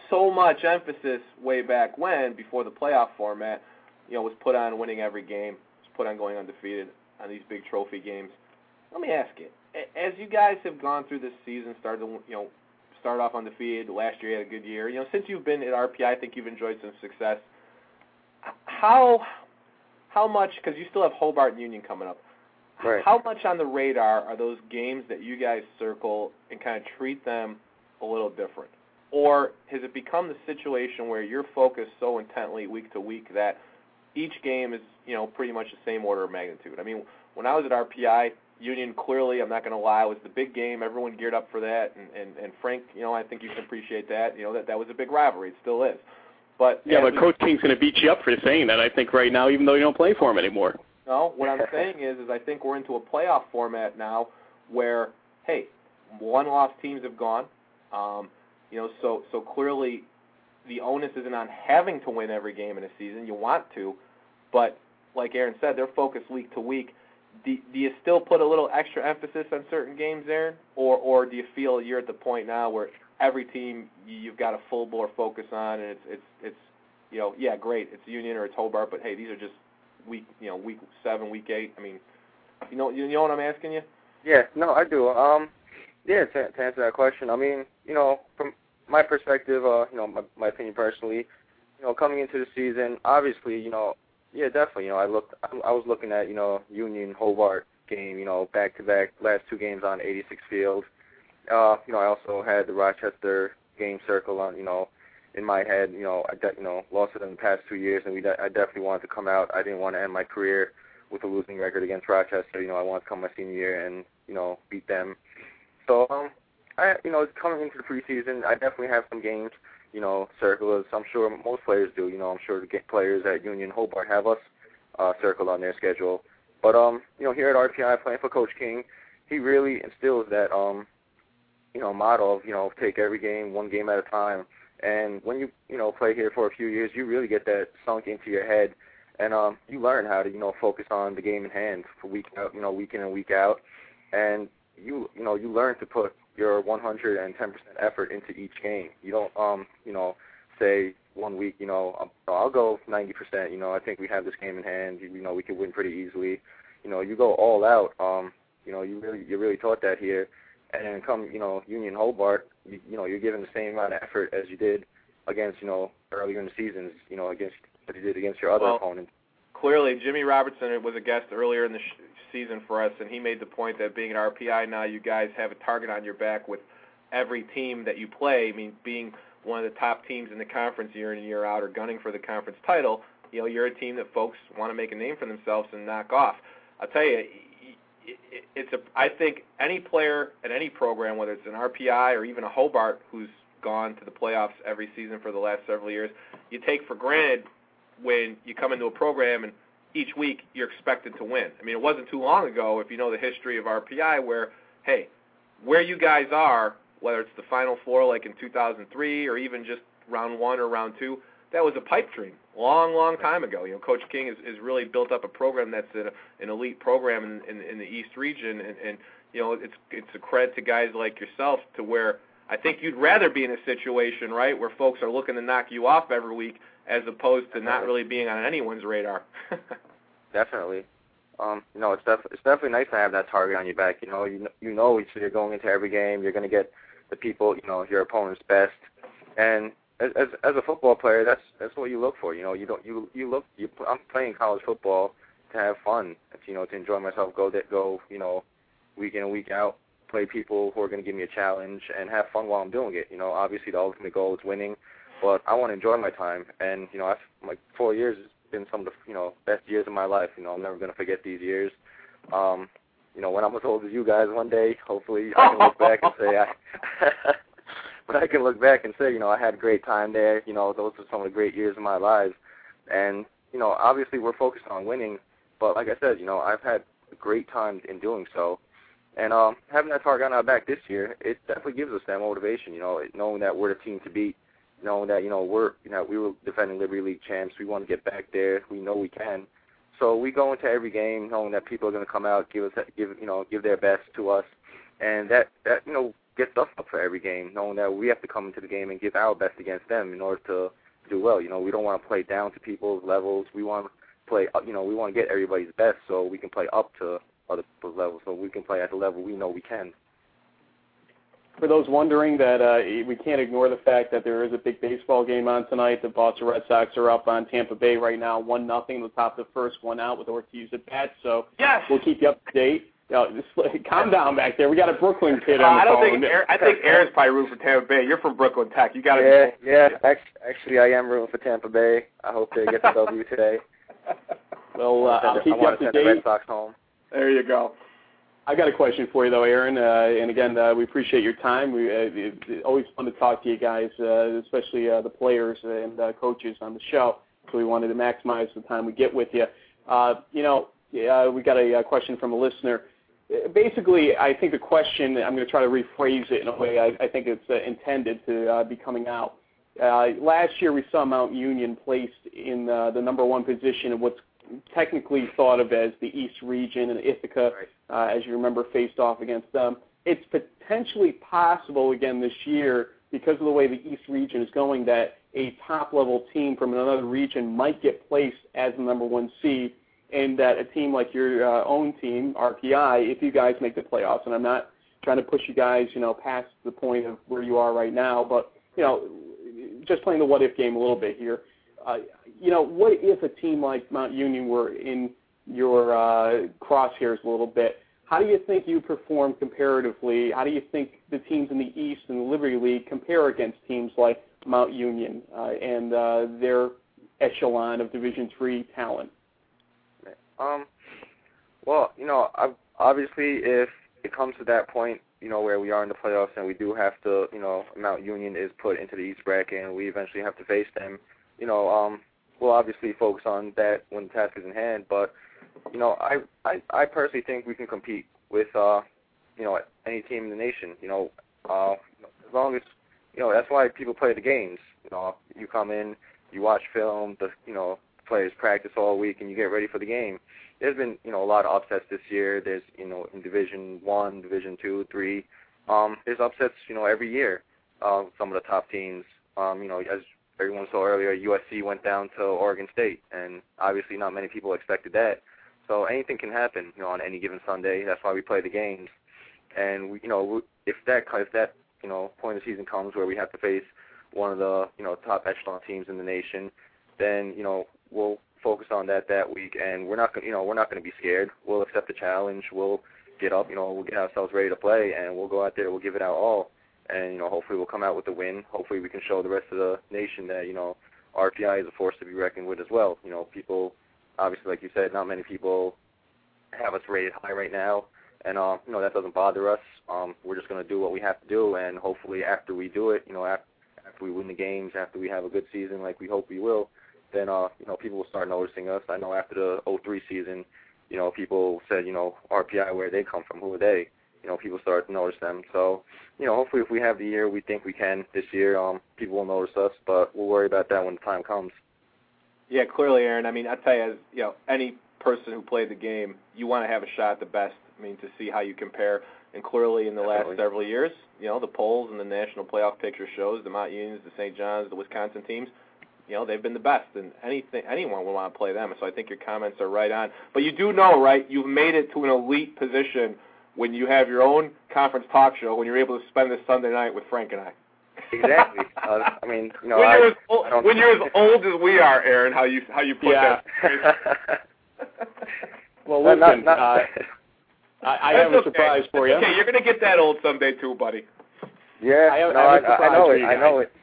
so much emphasis way back when, before the playoff format, you know, was put on winning every game, was put on going undefeated on these big trophy games. Let me ask you, as you guys have gone through this season, started to, you know, start off undefeated, last year you had a good year. You know, since you've been at R P I, I think you've enjoyed some success. How... How much, because you still have Hobart and Union coming up, right. How much on the radar are those games that you guys circle and kind of treat them a little different? Or has it become the situation where you're focused so intently week to week that each game is, you know, pretty much the same order of magnitude? I mean, when I was at R P I, Union clearly, I'm not going to lie, was the big game. Everyone geared up for that. And, and, and Frank, you know, I think you can appreciate that. You know, that, that was a big rivalry. It still is. But yeah, but we, Coach King's going to beat you up for saying that, I think, right now, even though you don't play for him anymore. No, what I'm saying is is I think we're into a playoff format now where, hey, one-loss teams have gone. Um, you know, so, so clearly the onus isn't on having to win every game in a season. You want to, but like Aaron said, they're focused week to week. Do, do you still put a little extra emphasis on certain games, Aaron, or, or do you feel you're at the point now where every team you've got a full bore focus on, and it's it's it's you know, yeah, great, it's Union or it's Hobart, but hey, these are just week, you know, week seven, week eight. I mean, you know, you know what I'm asking you? Yeah, no, I do. Um, yeah, to, to answer that question, I mean, you know, from my perspective, uh, you know, my, my opinion personally, you know, coming into the season, obviously, you know, yeah, definitely, you know, I looked, I was looking at, you know, Union Hobart game, you know, back to back, last two games on eighty-six field. Uh, you know, I also had the Rochester game circle on, you know, in my head, you know, I de- you know, lost it in the past two years, and we de- I definitely wanted to come out. I didn't want to end my career with a losing record against Rochester. You know, I wanted to come my senior year and, you know, beat them. So, um, I, you know, coming into the preseason, I definitely have some games, you know, circled. I'm sure most players do. You know, I'm sure the players at Union Hobart have us uh, circled on their schedule. But, um, you know, here at R P I, playing for Coach King, he really instills that, um, you know, model of, you know, take every game, one game at a time. And when you, you know, play here for a few years, you really get that sunk into your head. And um, you learn how to, you know, focus on the game in hand for week out, you know, week in and week out. And you, you know, you learn to put your one hundred ten percent effort into each game. You don't, um, you know, say one week, you know, I'll go ninety percent. You know, I think we have this game in hand. You, you know, we can win pretty easily. You know, you go all out. Um, you know, you really, you really taught that here. And then come, you know, Union Hobart, you, you know, you're giving the same amount of effort as you did against, you know, earlier in the seasons, you know, against that you did against your other well, opponent. Clearly, Jimmy Robertson was a guest earlier in the sh- season for us, and he made the point that being an R P I now, you guys have a target on your back with every team that you play. I mean, being one of the top teams in the conference year in and year out or gunning for the conference title, you know, you're a team that folks want to make a name for themselves and knock off. I'll tell you, it's a, I think any player at any program, whether it's an R P I or even a Hobart who's gone to the playoffs every season for the last several years, you take for granted when you come into a program and each week you're expected to win. I mean, it wasn't too long ago, if you know the history of R P I, where, hey, where you guys are, whether it's the Final Four like in two thousand three or even just round one or round two, that was a pipe dream long, long time ago. You know, Coach King has, has really built up a program that's an, an elite program in, in, in the East region, and, and you know, it's it's a credit to guys like yourself to where I think you'd rather be in a situation, right, where folks are looking to knock you off every week as opposed to not really being on anyone's radar. Definitely. Um, you know, it's, def- it's definitely nice to have that target on your back. You know, you know, you know you're going into every game, you're going to get the people, you know, your opponent's best. And as, as as a football player, that's that's what you look for. You know, you don't you you look. You, I'm playing college football to have fun. You know, to enjoy myself. Go that go. You know, week in and week out, play people who are going to give me a challenge and have fun while I'm doing it. You know, obviously the ultimate goal is winning, but I want to enjoy my time. And you know, I've, like four years has been some of the you know best years of my life. You know, I'm never going to forget these years. Um, you know, when I'm as old as you guys one day, hopefully I can look back and say I. But I can look back and say, you know, I had a great time there. You know, those were some of the great years of my life. And, you know, obviously we're focused on winning. But like I said, you know, I've had a great time in doing so. And um, having that target on our back this year, it definitely gives us that motivation, you know, knowing that we're the team to beat, knowing that, you know, we're, you know, we were defending Liberty League champs. We want to get back there. We know we can. So we go into every game knowing that people are going to come out, give us, give you know, give their best to us. And that, that you know, gets us up for every game, knowing that we have to come into the game and give our best against them in order to do well. You know, we don't want to play down to people's levels. We want to play, you know, we want to get everybody's best so we can play up to other people's levels, so we can play at the level we know we can. For those wondering that uh, we can't ignore the fact that there is a big baseball game on tonight. The Boston Red Sox are up on Tampa Bay right now, one nothing. They'll top the first one out with Ortiz at bat, so yes, we'll keep you up to date. Yo, just like, calm down back there. We got a Brooklyn kid uh, on the I don't phone. Think Aaron, I think Aaron's probably rooting for Tampa Bay. You're from Brooklyn Tech. You got yeah, yeah, yeah. Actually, I am rooting for Tampa Bay. I hope they get the W today. Well, uh, I'll keep you up to date. I want to send the Red Sox home. There you go. I got a question for you though, Aaron. Uh, and again, uh, we appreciate your time. We uh, it's always fun to talk to you guys, uh, especially uh, the players and uh, coaches on the show. So we wanted to maximize the time we get with you. Uh, you know, uh, we got a uh, question from a listener. Basically, I think the question, I'm going to try to rephrase it in a way I, I think it's uh, intended to uh, be coming out. Uh, last year we saw Mount Union placed in uh, the number one position in what's technically thought of as the East region, and Ithaca, uh, as you remember, faced off against them. It's potentially possible again this year, because of the way the East region is going, that a top-level team from another region might get placed as the number one seed, and that a team like your uh, own team, R P I, if you guys make the playoffs, and I'm not trying to push you guys, you know, past the point of where you are right now, but, you know, just playing the what-if game a little bit here. Uh, you know, what if a team like Mount Union were in your uh, crosshairs a little bit? How do you think you perform comparatively? How do you think the teams in the East and the Liberty League compare against teams like Mount Union uh, and uh, their echelon of Division three talent? Um, well, you know, I've, obviously if it comes to that point, you know, where we are in the playoffs and we do have to, you know, Mount Union is put into the East bracket and we eventually have to face them, you know, um, we'll obviously focus on that when the task is in hand. But, you know, I, I, I personally think we can compete with, uh, you know, any team in the nation, you know, uh, as long as, you know, that's why people play the games. You know, you come in, you watch film, the, you know, players practice all week, and you get ready for the game. There's been, you know, a lot of upsets this year. There's, you know, in Division One, Division Two, Three. Um, there's upsets, you know, every year. Uh, some of the top teams, um, you know, as everyone saw earlier, U S C went down to Oregon State, and obviously not many people expected that. So anything can happen, you know, on any given Sunday. That's why we play the games. And we, you know, if that if that you know point of the season comes where we have to face one of the, you know, top echelon teams in the nation, then, you know, we'll focus on that that week, and we're not, you know, we're not going to be scared. We'll accept the challenge. We'll get up, you know, we'll get ourselves ready to play, and we'll go out there. We'll give it our all, and, you know, hopefully we'll come out with a win. Hopefully we can show the rest of the nation that, you know, R P I is a force to be reckoned with as well. You know, people, obviously, like you said, not many people have us rated high right now, and uh, you know, that doesn't bother us. Um, we're just going to do what we have to do, and hopefully after we do it, you know, after, after we win the games, after we have a good season, like we hope we will, then, uh, you know, people will start noticing us. I know after the oh three season, you know, people said, you know, R P I, where they come from, who are they? You know, people started to notice them. So, you know, hopefully if we have the year we think we can this year, um, people will notice us, but we'll worry about that when the time comes. Yeah, clearly, Aaron. I mean, I tell you, as, you know, any person who played the game, you want to have a shot at the best, I mean, to see how you compare. And clearly in the Definitely. last several years, you know, the polls and the national playoff picture shows the Mount Unions, the Saint John's, the Wisconsin teams, you know, they've been the best, and anything, anyone would want to play them. So I think your comments are right on. But you do know, right, you've made it to an elite position when you have your own conference talk show, when you're able to spend this Sunday night with Frank and I. Exactly. Uh, I mean, you know, when you're, I, as, old, I don't when you're as old as we are, Aaron, how you how you put yeah. that. Well, listen, not, not, uh, I, I have a okay. surprise for you. Okay, you're going to get that old someday too, buddy. Yeah, I, have, no, I, have I, I know it. I know it.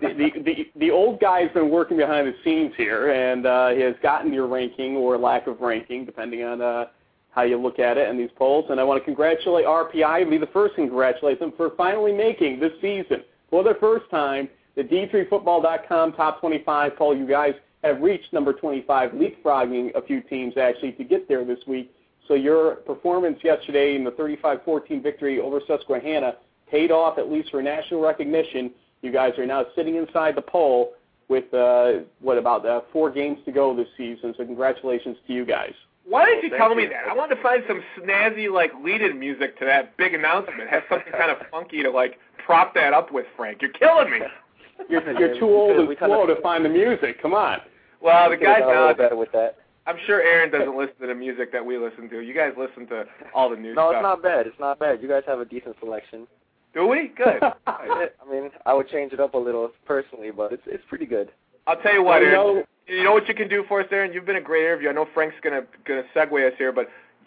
the, the, the, the old guy's been working behind the scenes here, and uh, he has gotten your ranking or lack of ranking, depending on uh, how you look at it in these polls. And I want to congratulate R P I and be the first to congratulate them for finally making this season, for the first time, the D three football dot com top twenty-five poll. You guys have reached number twenty-five, leapfrogging a few teams, actually, to get there this week. So your performance yesterday in the thirty-five fourteen victory over Susquehanna paid off, at least for national recognition. You guys are now sitting inside the poll with, uh, what, about uh, four games to go this season, so congratulations to you guys. Why didn't you well, tell me you. that? I wanted to find some snazzy, like, lead-in music to that big announcement. Have something kind of funky to, like, prop that up with, Frank. You're killing me. You're, you're too old and slow to find the music. Come on. Well, the guys now, I'm sure Aaron doesn't listen to the music that we listen to. You guys listen to all the new no, stuff. No, it's not bad. It's not bad. You guys have a decent selection. Do we? Good. I mean, I would change it up a little personally, but it's it's pretty good. I'll tell you what, Aaron. You know, you know what you can do for us, Aaron? You've been a great interview. I know Frank's going to gonna segue us here, but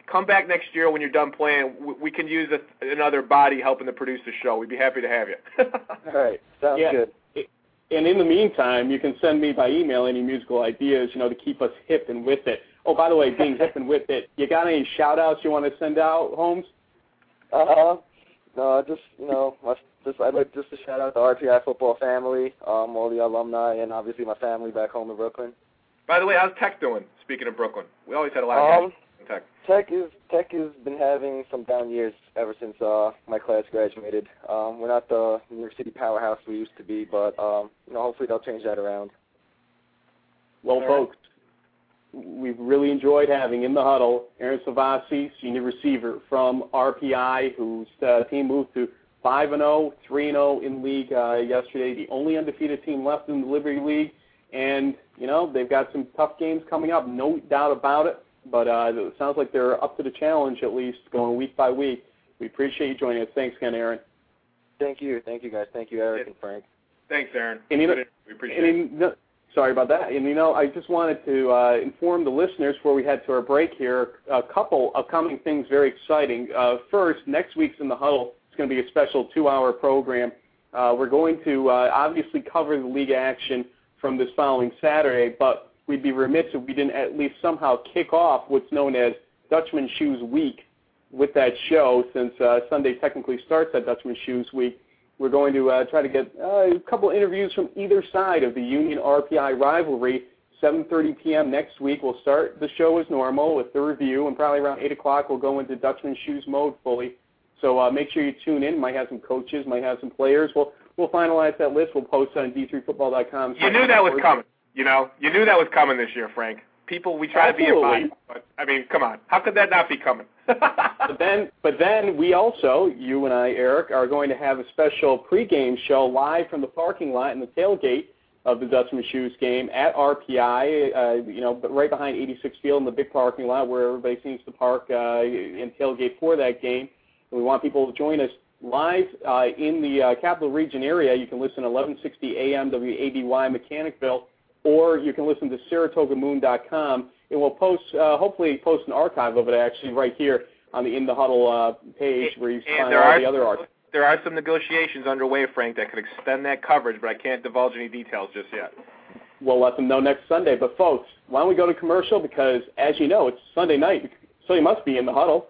come back next year when you're done playing. We, we can use a, another body helping to produce the show. We'd be happy to have you. All right. Sounds yeah. good. And in the meantime, you can send me by email any musical ideas, you know, to keep us hip and with it. Oh, by the way, being hip and with it, you got any shout-outs you want to send out, Holmes? Uh-huh. No, just, you know, just I'd like just to shout out the R P I football family, um, all the alumni, and obviously my family back home in Brooklyn. By the way, how's Tech doing, speaking of Brooklyn? We always had a lot of um, guys in Tech. Tech is Tech has been having some down years ever since uh, my class graduated. Um, we're not the New York City powerhouse we used to be, but, um, you know, hopefully they'll change that around. Well, right. Folks, we've really enjoyed having in the huddle Aaron Savasi, senior receiver from R P I, whose uh, team moved to five and oh, three and oh in league uh, yesterday, the only undefeated team left in the Liberty League. And, you know, they've got some tough games coming up, no doubt about it. But uh, it sounds like they're up to the challenge, at least, going week by week. We appreciate you joining us. Thanks again, Aaron. Thank you. Thank you, guys. Thank you, Eric and Frank. Thanks, Aaron. And, you know, we appreciate and, it. You know, sorry about that. And, you know, I just wanted to uh, inform the listeners before we head to our break here, a couple upcoming things very exciting. Uh, first, next week's In the Huddle. It's going to be a special two-hour program. Uh, we're going to uh, obviously cover the league action from this following Saturday, but we'd be remiss if we didn't at least somehow kick off what's known as Dutchman Shoes Week with that show, since uh, Sunday technically starts at Dutchman Shoes Week. We're going to uh, try to get uh, a couple interviews from either side of the Union R P I rivalry. seven thirty p.m. next week, we'll start the show as normal with the review, and probably around eight o'clock we'll go into Dutchman Shoes mode fully. So uh, make sure you tune in. Might have some coaches, might have some players. We'll we'll finalize that list. We'll post it on D three football dot com. You knew that was coming. You know, you knew that was coming this year, Frank. People, we try Absolutely. to be a body, but I mean, come on, how could that not be coming? but then, but then we also, you and I, Eric, are going to have a special pregame show live from the parking lot in the tailgate of the Dutchman Shoes game at R P I. Uh, you know, but right behind eighty-six Field in the big parking lot where everybody seems to park uh, and tailgate for that game. We want people to join us live uh, in the uh, Capital Region area. You can listen to eleven sixty A M W A B Y Mechanicville, or you can listen to Saratoga Moon dot com. And we'll post, uh, hopefully post an archive of it actually right here on the In the Huddle uh, page where you and find all are, the other archives. There are some negotiations underway, Frank, that could extend that coverage, but I can't divulge any details just yet. We'll let them know next Sunday. But, folks, why don't we go to commercial? Because, as you know, it's Sunday night, so you must be in the huddle.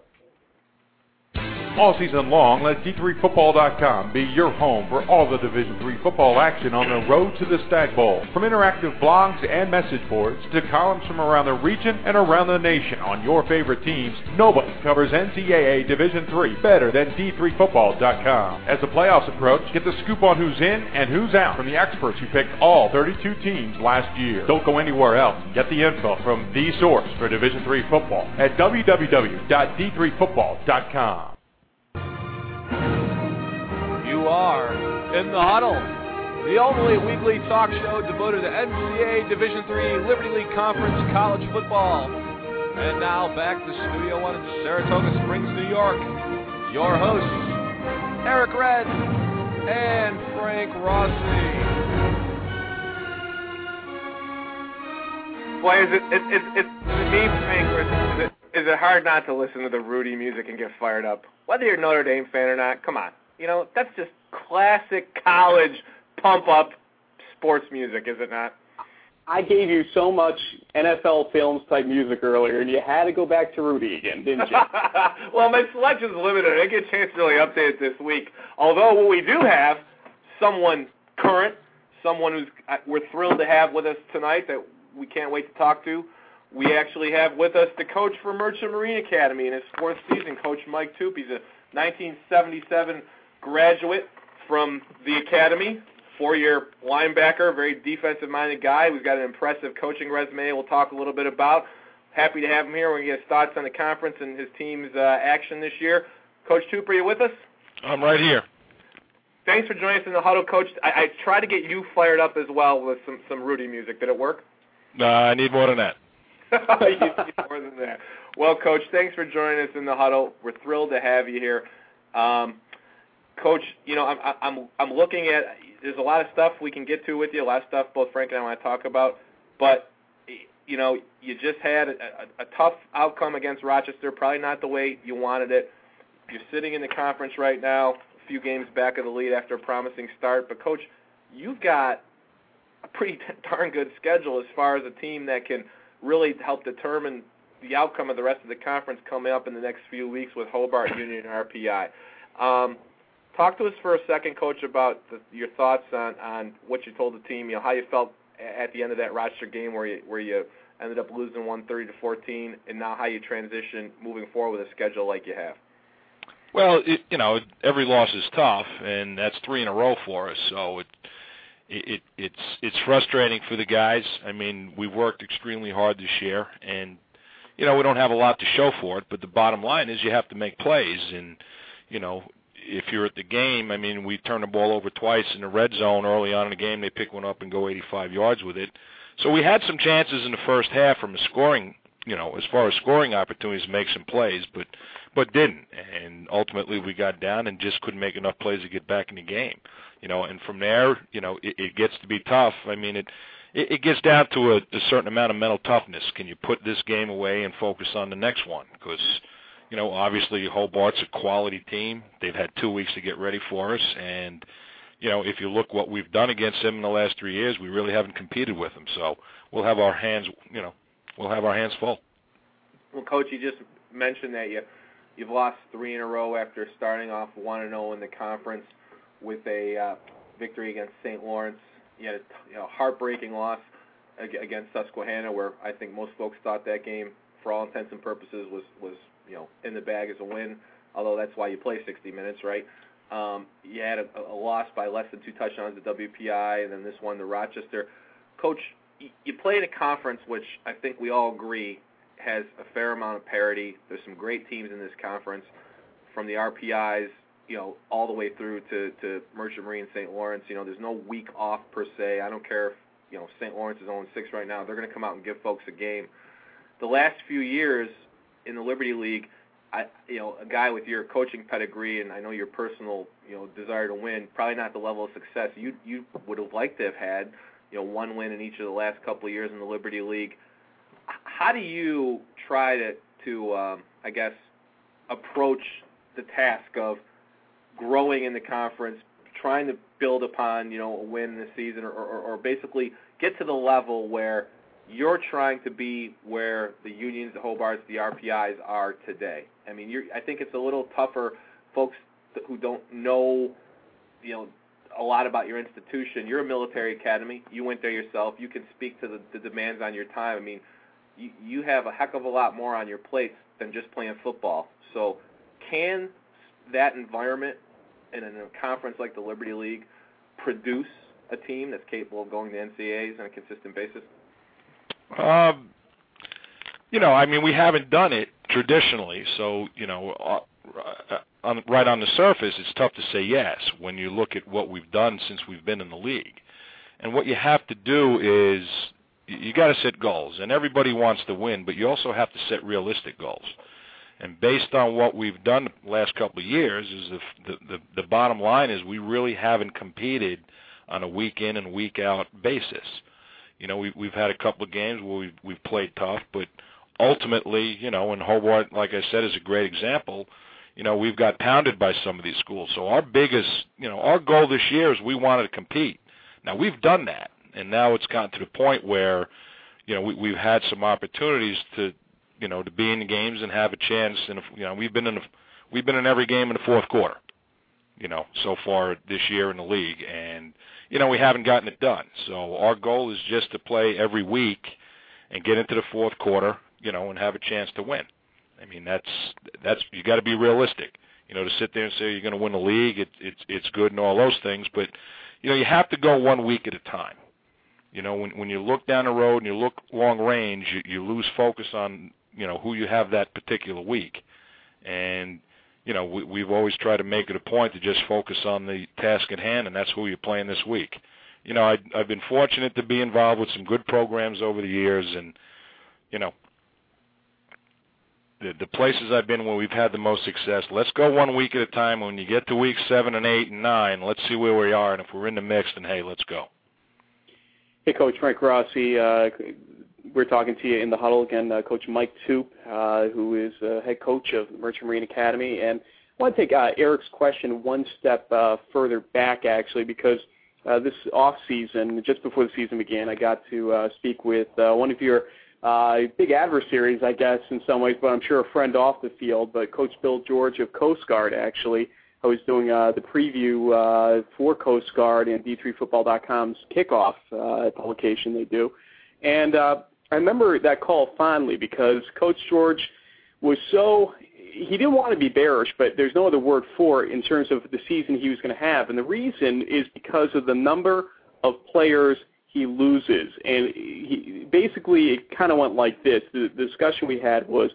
All season long, let D three football dot com be your home for all the Division three football action on the road to the Stagg Bowl. From interactive blogs and message boards to columns from around the region and around the nation on your favorite teams, nobody covers N C double A Division three better than D three football dot com. As the playoffs approach, get the scoop on who's in and who's out from the experts who picked all thirty-two teams last year. Don't go anywhere else. Get the info from the source for Division three football at w w w dot d three football dot com. You are in the huddle, the only weekly talk show devoted to N C double A Division three Liberty League Conference college football. And now back to Studio One in Saratoga Springs, New York. Your hosts, Eric Wren and Frank Rossi. Boy, is it it it, it, it me, Frank? Is it, is it hard not to listen to the Rudy music and get fired up? Whether you're a Notre Dame fan or not, come on. You know, that's just classic college pump-up sports music, is it not? I gave you so much N F L Films-type music earlier, and you had to go back to Rudy again, didn't you? Well, my selection's limited. I didn't get a chance to really update it this week. Although what we do have, someone current, someone who's uh, we're thrilled to have with us tonight that we can't wait to talk to, we actually have with us the coach for Merchant Marine Academy in his fourth season, Coach Mike Toop. He's a nineteen seventy-seven graduate from the academy, four-year linebacker, very defensive-minded guy. We've got an impressive coaching resume we'll talk a little bit about. Happy to have him here. We're going to get his thoughts on the conference and his team's uh, action this year. Coach Toop, are you with us? I'm right here. Thanks for joining us in the huddle, Coach. I, I tried to get you fired up as well with some, some Rudy music. Did it work? Uh, I need more than that. You need more than that. Well, Coach, thanks for joining us in the huddle. We're thrilled to have you here. Um Coach, you know, I'm I'm I'm looking at there's a lot of stuff we can get to with you, a lot of stuff both Frank and I want to talk about, but you know, you just had a, a, a tough outcome against Rochester, probably not the way you wanted it. You're sitting in the conference right now, a few games back of the lead after a promising start, but Coach, you've got a pretty darn good schedule as far as a team that can really help determine the outcome of the rest of the conference coming up in the next few weeks with Hobart, Union, and R P I. Um, Talk to us for a second, Coach, about the, your thoughts on, on what you told the team. You know, how you felt at the end of that Rochester game, where you where you ended up losing one thirty to fourteen, and now how you transition moving forward with a schedule like you have. Well, it, you know, every loss is tough, and that's three in a row for us. So it it it's it's frustrating for the guys. I mean, we worked extremely hard this year, and you know, we don't have a lot to show for it. But the bottom line is, you have to make plays, and you know. if you're at the game, I mean, we turned the ball over twice in the red zone early on in the game. They pick one up and go eighty-five yards with it. So we had some chances in the first half from a scoring, you know, as far as scoring opportunities to make some plays, but but didn't. And ultimately we got down and just couldn't make enough plays to get back in the game. You know, and from there, you know, it, it gets to be tough. I mean, it it, it gets down to a, a certain amount of mental toughness. Can you put this game away and focus on the next one? Because, you know, obviously Hobart's a quality team. They've had two weeks to get ready for us. And, you know, if you look what we've done against them in the last three years, we really haven't competed with them. So we'll have our hands, you know, we'll have our hands full. Well, Coach, you just mentioned that you, you've lost three in a row after starting off one and oh in the conference with a uh, victory against Saint Lawrence. You had a you know, heartbreaking loss against Susquehanna, where I think most folks thought that game, for all intents and purposes, was, was you know, in the bag as a win, although that's why you play sixty minutes, right? Um, you had a, a loss by less than two touchdowns to W P I, and then this one to Rochester. Coach, you play in a conference which I think we all agree has a fair amount of parity. There's some great teams in this conference, from the R P Is, you know, all the way through to, to Merchant Marine, Saint Lawrence. You know, there's no week off per se. I don't care if, you know, Saint Lawrence is oh and six right now. They're going to come out and give folks a game. The last few years in the Liberty League, I, you know, a guy with your coaching pedigree and I know your personal, you know, desire to win, probably not the level of success you you would have liked to have had. You know, one win in each of the last couple of years in the Liberty League. How do you try to, to um, I guess, approach the task of growing in the conference, trying to build upon, you know, a win this season, or, or, or basically get to the level where you're trying to be where the Unions, the Hobarts, the R P Is are today? I mean, you're, I think it's a little tougher, folks who don't know, you know, a lot about your institution. You're a military academy. You went there yourself. You can speak to the, the demands on your time. I mean, you, you have a heck of a lot more on your plate than just playing football. So can that environment in a conference like the Liberty League produce a team that's capable of going to N C A As on a consistent basis? Um, you know, I mean, we haven't done it traditionally, so, you know, uh, on, right on the surface, it's tough to say yes when you look at what we've done since we've been in the league. And what you have to do is you got to set goals, and everybody wants to win, but you also have to set realistic goals. And based on what we've done the last couple of years, is the, the, the, the bottom line is we really haven't competed on a week in and week out basis. You know, we've, we've had a couple of games where we've, we've played tough, but ultimately, you know, and Hobart, like I said, is a great example. You know, we've got pounded by some of these schools. So our biggest, you know, our goal this year is we wanted to compete. Now, we've done that, and now it's gotten to the point where, you know, we, we've had some opportunities to, you know, to be in the games and have a chance. And, you know, we've been in a, we've been in every game in the fourth quarter, you know, so far this year in the league, and, you know, we haven't gotten it done. So our goal is just to play every week and get into the fourth quarter, you know, and have a chance to win. I mean, that's that's you got to be realistic. You know, to sit there and say you're going to win the league, it, it's it's good and all those things, but, you know, you have to go one week at a time. You know, when when you look down the road and you look long range, you, you lose focus on, you know, who you have that particular week. And, you know, we, we've always tried to make it a point to just focus on the task at hand, and that's who you're playing this week. You know, I, I've been fortunate to be involved with some good programs over the years, and, you know, the, the places I've been where we've had the most success, let's go one week at a time. When you get to week seven and eight and nine, let's see where we are, and if we're in the mix, then, hey, let's go. Hey, Coach, Frank Rossi. Uh, We're talking to you in the huddle again, uh, Coach Mike Toop, uh, who is uh, head coach of the Merchant Marine Academy. And I want to take uh, Eric's question one step uh, further back, actually, because uh, this off-season, just before the season began, I got to uh, speak with uh, one of your uh, big adversaries, I guess, in some ways, but I'm sure a friend off the field, but Coach Bill George of Coast Guard, actually. I was doing uh, the preview uh, for Coast Guard and D three football dot com's kickoff uh, publication they do. And uh, I remember that call fondly because Coach George was so – he didn't want to be bearish, but there's no other word for it in terms of the season he was going to have. And the reason is because of the number of players he loses. And he, basically it kind of went like this. The, the discussion we had was,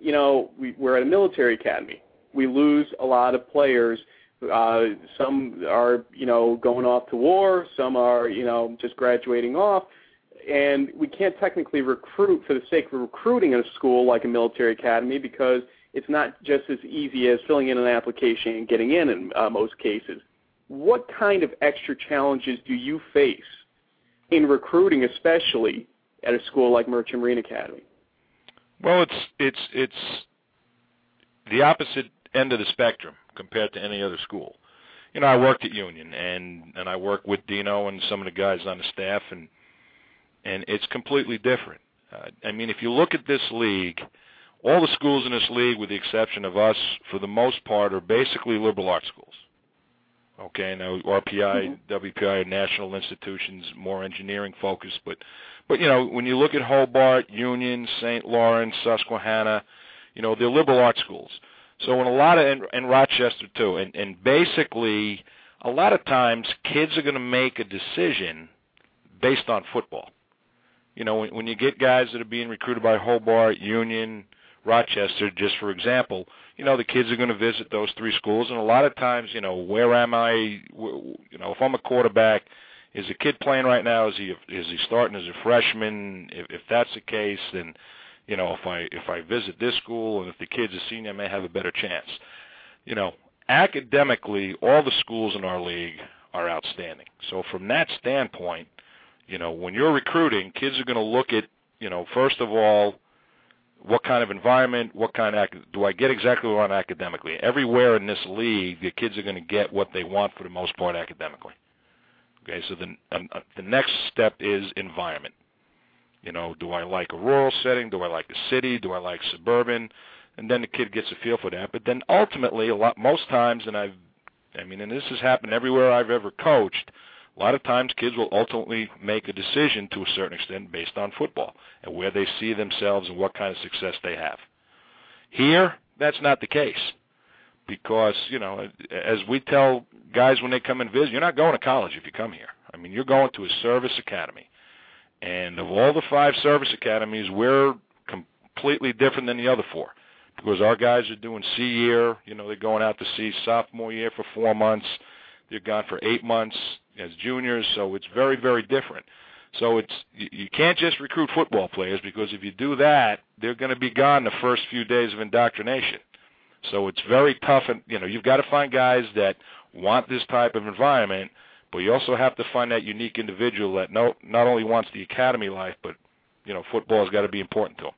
you know, we, we're at a military academy. We lose a lot of players. Uh, some are, you know, going off to war. Some are, you know, just graduating off. And we can't technically recruit for the sake of recruiting at a school like a military academy because it's not just as easy as filling in an application and getting in in uh, most cases. What kind of extra challenges do you face in recruiting, especially at a school like Merchant Marine Academy? Well, it's it's it's the opposite end of the spectrum compared to any other school. You know, I worked at Union, and, and I worked with Dino and some of the guys on the staff, and and it's completely different. Uh, I mean, if you look at this league, all the schools in this league, with the exception of us, for the most part, are basically liberal arts schools. Okay, now R P I, mm-hmm. W P I are national institutions, more engineering-focused. But, but, you know, when you look at Hobart, Union, Saint Lawrence, Susquehanna, you know, they're liberal arts schools. So in a lot of, and, and Rochester too, and, and basically a lot of times kids are going to make a decision based on football. You know, when, when you get guys that are being recruited by Hobart, Union, Rochester, just for example, you know, the kids are going to visit those three schools, and a lot of times, you know, where am I, you know, if I'm a quarterback, is the kid playing right now, is he is he starting as a freshman? If, if that's the case, then, you know, if I if I visit this school, and if the kid's a senior, I may have a better chance. You know, academically, all the schools in our league are outstanding. So from that standpoint, you know, when you're recruiting, kids are going to look at, you know, first of all, what kind of environment, what kind of, do I get exactly what I want academically? Everywhere in this league, the kids are going to get what they want for the most part academically. Okay, so the, um, the next step is environment. You know, do I like a rural setting? Do I like the city? Do I like suburban? And then the kid gets a feel for that. But then ultimately, a lot, most times, and I've, I mean, and this has happened everywhere I've ever coached, a lot of times kids will ultimately make a decision to a certain extent based on football and where they see themselves and what kind of success they have. Here, that's not the case because, you know, as we tell guys when they come and visit, you're not going to college if you come here. I mean, you're going to a service academy. And of all the five service academies, we're completely different than the other four because our guys are doing C year. You know, they're going out to sea sophomore year for four months. They're gone for eight months as juniors, so it's very, very different. So it's you can't just recruit football players because if you do that, they're going to be gone the first few days of indoctrination. So it's very tough, and you know you've got to find guys that want this type of environment, but you also have to find that unique individual that no, not only wants the academy life, but you know football's got to be important to them.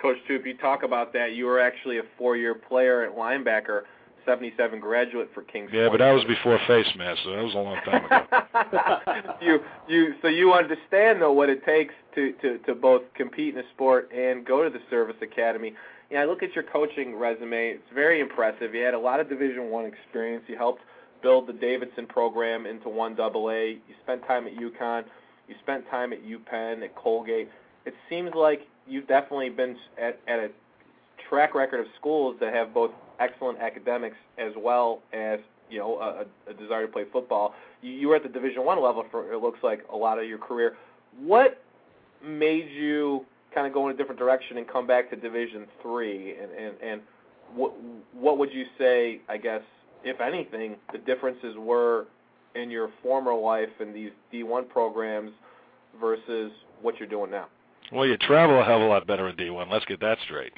Coach Toop, you talk about that. You were actually a four-year player at linebacker. seventy-seven graduate for King's Point. Yeah, but that was before face masks, so that was a long time ago. you, you, so you understand, though, what it takes to, to, to both compete in a sport and go to the service academy. You know, I look at your coaching resume. It's very impressive. You had a lot of Division One experience. You helped build the Davidson program into one double A. You spent time at UConn. You spent time at UPenn, at Colgate. It seems like you've definitely been at, at a track record of schools that have both excellent academics as well as, you know, a, a desire to play football. You, you were at the Division One level for, it looks like, a lot of your career. What made you kind of go in a different direction and come back to Division Three? And, and, and what, what would you say, I guess, if anything, the differences were in your former life in these D one programs versus what you're doing now? Well, you travel a hell of a lot better in D one. Let's get that straight.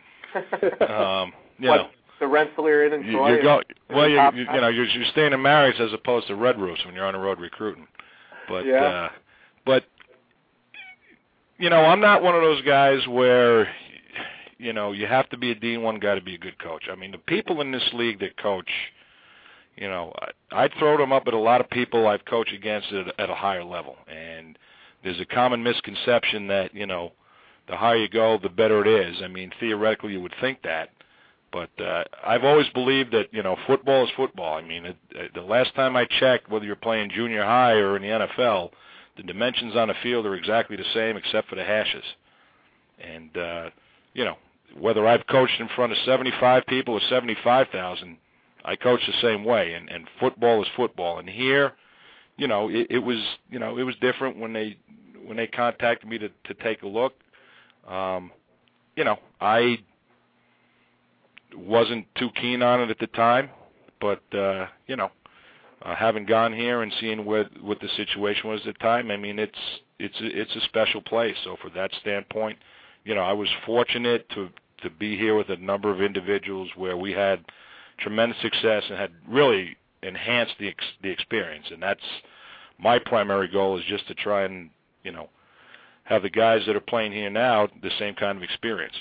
um, you what? know. The Rensselaer Inn in Troy. You're go, well, you, you, you know, you're, you're staying in Marriott's as opposed to Red Roofs when you're on the road recruiting. But, yeah. uh, but you know, I'm not one of those guys where, you know, you have to be a D one guy to be a good coach. I mean, the people in this league that coach, you know, I, I'd throw them up at a lot of people I've coached against at, at a higher level. And there's a common misconception that, you know, the higher you go, the better it is. I mean, theoretically, you would think that. But uh, I've always believed that, you know, football is football. I mean, it, it, the last time I checked, whether you're playing junior high or in the N F L, the dimensions on the field are exactly the same except for the hashes. And, uh, you know, whether I've coached in front of seventy-five people or seventy-five thousand, I coach the same way. And, and football is football. And here, you know, it, it was, you know, it was different when they when they contacted me to, to take a look. Um, you know, I wasn't too keen on it at the time, but, uh, you know, uh, having gone here and seeing what, what the situation was at the time, I mean, it's it's it's a special place. So for that standpoint, you know, I was fortunate to to be here with a number of individuals where we had tremendous success and had really enhanced the ex- the experience. And that's my primary goal, is just to try and, you know, have the guys that are playing here now the same kind of experience.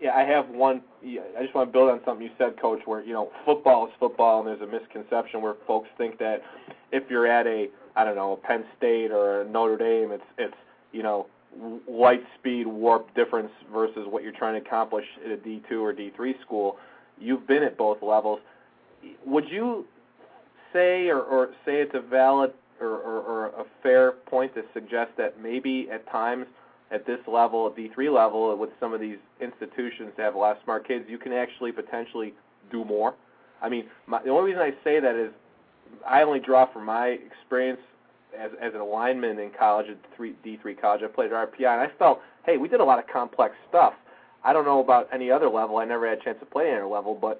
Yeah, I have one. I just want to build on something you said, Coach, where, you know, football is football, and there's a misconception where folks think that if you're at a, I don't know, Penn State or Notre Dame, it's, it's you know, light speed warp difference versus what you're trying to accomplish at a D two or D three school. You've been at both levels. Would you say or, or say it's a valid or, or, or a fair point to suggest that maybe at times at this level, at D three level, with some of these institutions that have a lot of smart kids, you can actually potentially do more? I mean, my, the only reason I say that is I only draw from my experience as, as an lineman in college at three, D three college. I played at R P I, and I felt, hey, we did a lot of complex stuff. I don't know about any other level. I never had a chance to play at any other level, but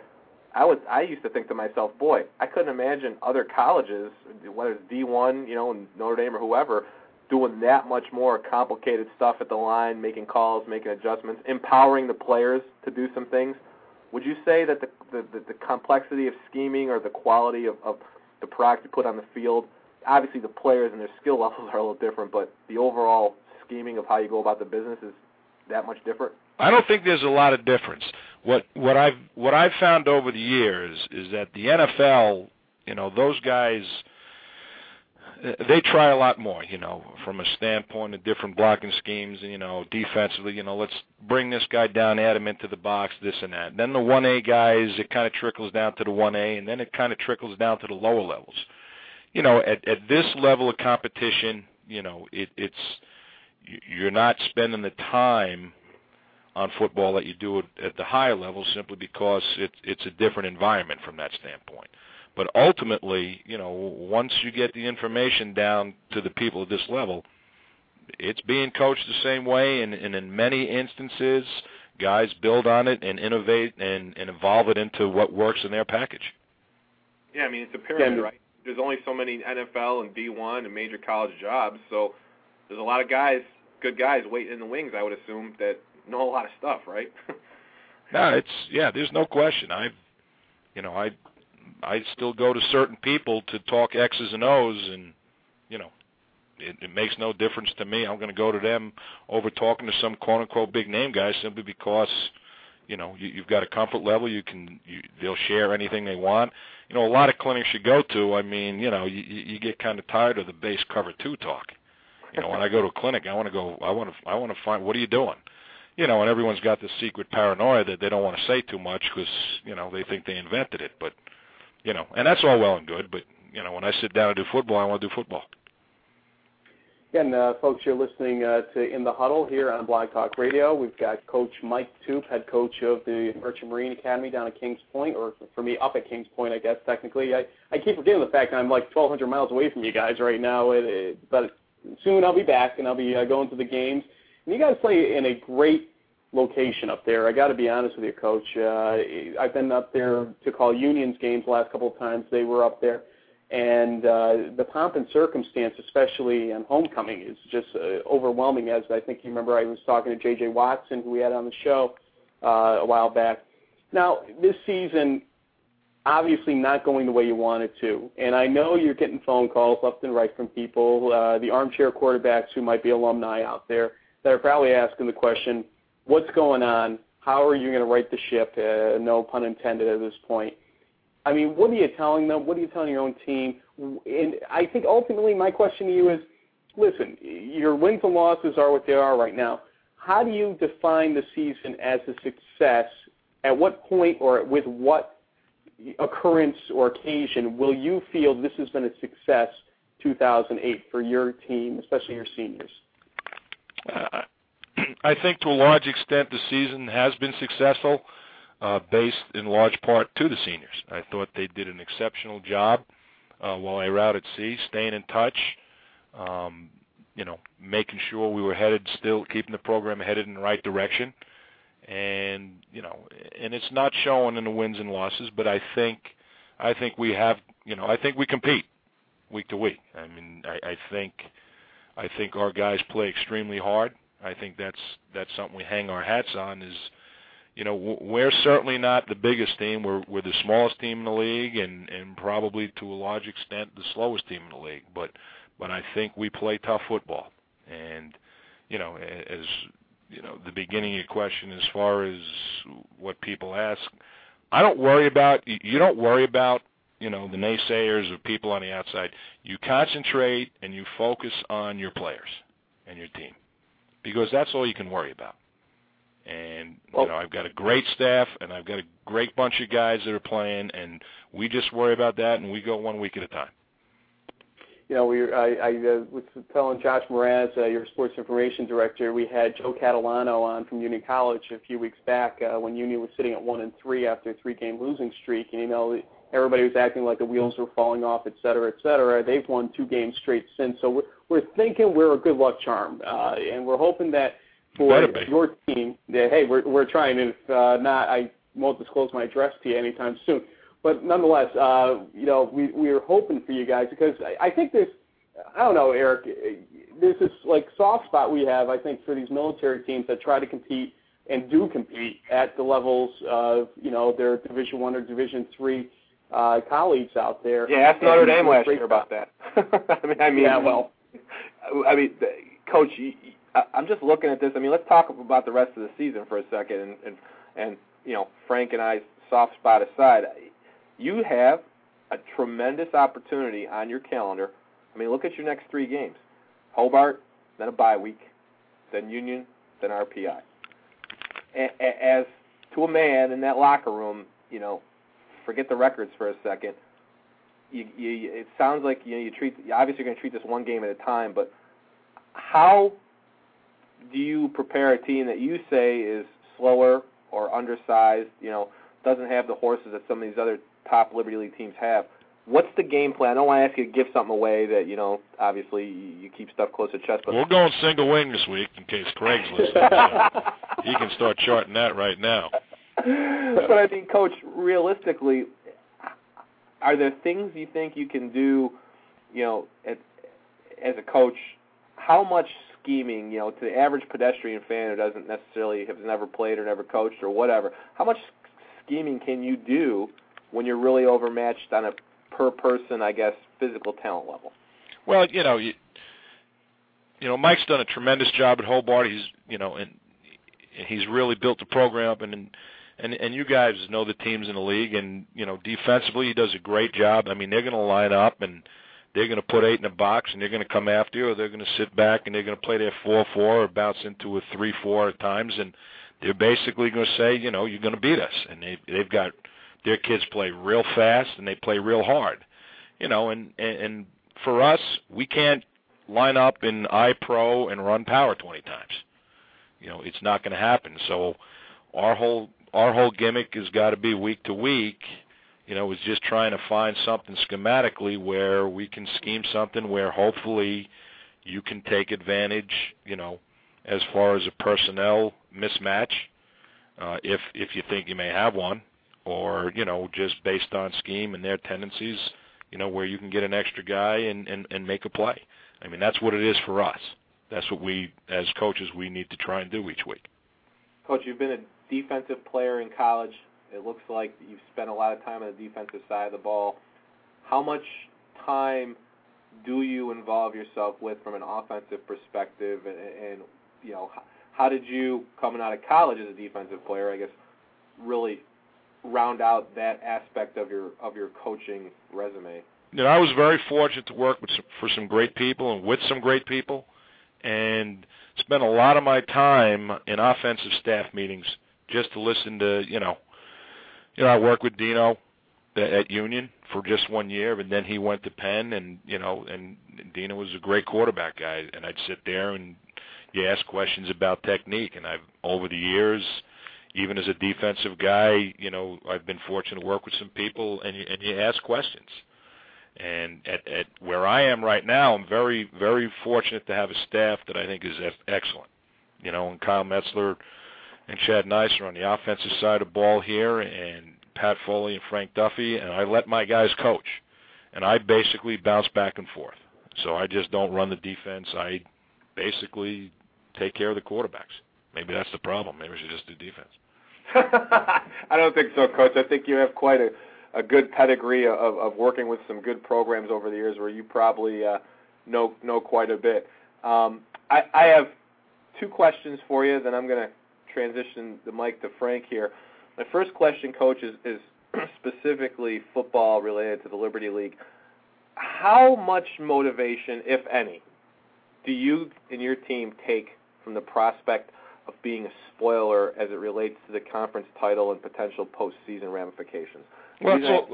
I was I used to think to myself, boy, I couldn't imagine other colleges, whether it's D one, you know, and Notre Dame or whoever, doing that much more complicated stuff at the line, making calls, making adjustments, empowering the players to do some things. Would you say that the the, the, the complexity of scheming or the quality of, of the product you put on the field, obviously the players and their skill levels are a little different, but the overall scheming of how you go about the business is that much different? I don't think there's a lot of difference. What what I've what I've found over the years is that the N F L, you know, those guys, they try a lot more, you know, from a standpoint of different blocking schemes, you know, defensively, you know, let's bring this guy down, add him into the box, this and that. And then the one A guys, it kind of trickles down to the one A, and then it kind of trickles down to the lower levels. You know, at, at this level of competition, you know, it, it's you're not spending the time on football that you do at the higher level, simply because it, it's a different environment from that standpoint. But ultimately, you know, once you get the information down to the people at this level, it's being coached the same way, and, and in many instances, guys build on it and innovate and, and evolve it into what works in their package. Yeah, I mean, it's a pyramid, right? There's only so many N F L and D one and major college jobs, so there's a lot of guys, good guys, waiting in the wings, I would assume, that know a lot of stuff, right? no, it's, yeah, there's no question. I, you know, I... I still go to certain people to talk X's and O's, and, you know, it, it makes no difference to me. I'm going to go to them over talking to some quote-unquote big-name guy, simply because, you know, you, you've got a comfort level. You can you, they'll share anything they want. You know, a lot of clinics you go to, I mean, you know, you, you get kind of tired of the base cover two talk. You know, when I go to a clinic, I want to go, I want to, I want to find, what are you doing? You know, and everyone's got this secret paranoia that they don't want to say too much because, you know, they think they invented it, but... You know, and that's all well and good, but, you know, when I sit down and do football, I want to do football. Again, uh, folks, you're listening uh, to In the Huddle here on Blog Talk Radio. We've got Coach Mike Toop, head coach of the Merchant Marine Academy down at Kings Point, or for me, up at Kings Point, I guess, technically. I, I keep forgetting the fact that I'm like twelve hundred miles away from you guys right now, it, it, but soon I'll be back and I'll be uh, going to the games. And you guys play in a great location up there. I got to be honest with you, Coach. Uh, I've been up there to call Union's games the last couple of times they were up there, and uh, the pomp and circumstance, especially on homecoming, is just uh, overwhelming. As I think you remember, I was talking to J J Watson, who we had on the show uh, a while back. Now, this season, obviously not going the way you want it to, and I know you're getting phone calls left and right from people, uh, the armchair quarterbacks who might be alumni out there, that are probably asking the question, what's going on? How are you going to right the ship? Uh, no pun intended at this point. I mean, what are you telling them? What are you telling your own team? And I think ultimately my question to you is, listen, your wins and losses are what they are right now. How do you define the season as a success? At what point or with what occurrence or occasion will you feel this has been a success two thousand eight for your team, especially your seniors? Uh. I think to a large extent the season has been successful, uh, based in large part to the seniors. I thought they did an exceptional job uh, while they were out at sea, staying in touch, um, you know, making sure we were headed still, keeping the program headed in the right direction. And, you know, and it's not showing in the wins and losses, but I think I think we have, you know, I think we compete week to week. I mean, I, I think, I think our guys play extremely hard. I think that's that's something we hang our hats on. Is, you know, we're certainly not the biggest team. We're we're the smallest team in the league, and, and probably to a large extent the slowest team in the league. But but I think we play tough football. And you know, as you know, the beginning of your question as far as what people ask, I don't worry about. You don't worry about, you know, the naysayers or people on the outside. You concentrate and you focus on your players and your team, because that's all you can worry about. And, you know, I've got a great staff, and I've got a great bunch of guys that are playing, and we just worry about that, and we go one week at a time. You know, we I, I uh, was telling Josh Moraz, uh, your sports information director, we had Joe Catalano on from Union College a few weeks back uh, when Union was sitting at one and three after a three-game losing streak, and, you know, everybody was acting like the wheels were falling off, et cetera, et cetera. They've won two games straight since, so we're, we're thinking we're a good luck charm, uh, and we're hoping that for your team, that, hey, we're we're trying, and if uh, not, I won't disclose my address to you anytime soon. But nonetheless, uh, you know, we we are hoping for you guys, because I, I think there's, I don't know, Eric, there's this, like, soft spot we have, I think, for these military teams that try to compete and do compete at the levels of, you know, their Division One or Division Three uh, colleagues out there. Yeah, ask Notre Dame last year about that. I mean, I mean, yeah, well, I mean, Coach, I'm just looking at this. I mean, let's talk about the rest of the season for a second, and and, and you know, Frank and I, soft spot aside, you have a tremendous opportunity on your calendar. I mean, look at your next three games. Hobart, then a bye week, then Union, then R P I. As to a man in that locker room, you know, forget the records for a second. You, you, it sounds like, you know, you treat, obviously you're going to treat this one game at a time, but how do you prepare a team that you say is slower or undersized, you know, doesn't have the horses that some of these other top Liberty League teams have? What's the game plan? I don't want to ask you to give something away that, you know, obviously you keep stuff close to chest. But we're going single wing this week in case Craig's listening. So he can start charting that right now. But I think, Coach, realistically, are there things you think you can do, you know, at, as a coach, how much scheming, you know, to the average pedestrian fan who doesn't necessarily have never played or never coached or whatever, how much scheming can you do when you're really overmatched on a per-person, I guess, physical talent level? Well, you know, you, you know, Mike's done a tremendous job at Hobart. He's, you know, and he's really built the program up, and and and you guys know the teams in the league, and you know, defensively he does a great job. I mean, they're going to line up and they're going to put eight in a box, and they're going to come after you, or they're going to sit back and they're going to play their four four or bounce into a three four at times, and they're basically going to say, you know, you're going to beat us. And they they've got their kids play real fast and they play real hard, you know. And, and, and for us, we can't line up in I Pro and run power twenty times. You know, it's not going to happen. So our whole our whole gimmick has got to be week to week. You know, is just trying to find something schematically where we can scheme something where hopefully you can take advantage. You know, as far as a personnel mismatch, uh, if if you think you may have one. Or, you know, just based on scheme and their tendencies, you know, where you can get an extra guy and, and, and make a play. I mean, that's what it is for us. That's what we, as coaches, we need to try and do each week. Coach, you've been a defensive player in college. It looks like you've spent a lot of time on the defensive side of the ball. How much time do you involve yourself with from an offensive perspective? And, and you know, how did you, coming out of college as a defensive player, I guess, really – round out that aspect of your of your coaching resume? You know, I was very fortunate to work with some, for some great people and with some great people, and spent a lot of my time in offensive staff meetings just to listen to, you know, you know, I worked with Dino at Union for just one year, and then he went to Penn, and, you know, and Dino was a great quarterback guy, and I'd sit there and you ask questions about technique, and I've, over the years, even as a defensive guy, you know, I've been fortunate to work with some people, and you, and you ask questions. And at, at where I am right now, I'm very, very fortunate to have a staff that I think is excellent. You know, and Kyle Metzler and Chad Nice are on the offensive side of the ball here, and Pat Foley and Frank Duffy, and I let my guys coach. And I basically bounce back and forth. So I just don't run the defense. I basically take care of the quarterbacks. Maybe that's the problem. Maybe we should just do defense. I don't think so, Coach. I think you have quite a, a good pedigree of, of working with some good programs over the years where you probably uh, know know quite a bit. Um, I, I have two questions for you, then I'm going to transition the mic to Frank here. My first question, Coach, is, is specifically football related to the Liberty League. How much motivation, if any, do you and your team take from the prospect of being a spoiler as it relates to the conference title and potential postseason ramifications? Well, that's, I, all,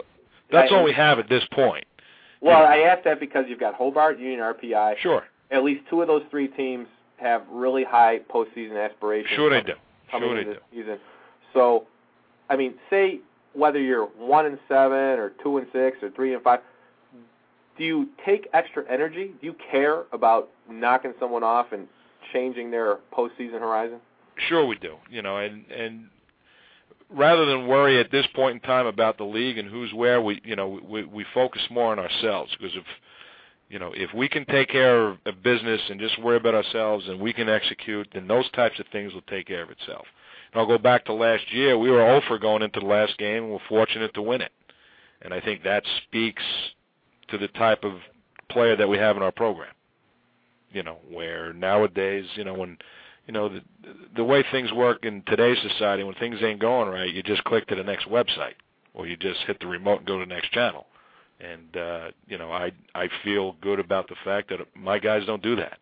that's I, all we have at this point. Well, yeah. I ask that because you've got Hobart, Union, R P I. Sure. At least two of those three teams have really high postseason aspirations. Sure they do. Sure they do. Season. So, I mean, say whether you're one and seven or two and six or three and five, do you take extra energy? Do you care about knocking someone off and changing their postseason horizon? Sure we do. You know, and and rather than worry at this point in time about the league and who's where, we you know we we focus more on ourselves, because if you know if we can take care of, of business and just worry about ourselves and we can execute, then those types of things will take care of itself. And I'll go back to last year. We were zero for going into the last game, and we're fortunate to win it. And I think that speaks to the type of player that we have in our program. You know, where nowadays, you know, when, you know, the the way things work in today's society, when things ain't going right, you just click to the next website, or you just hit the remote and go to the next channel. And, uh, you know, I I feel good about the fact that my guys don't do that.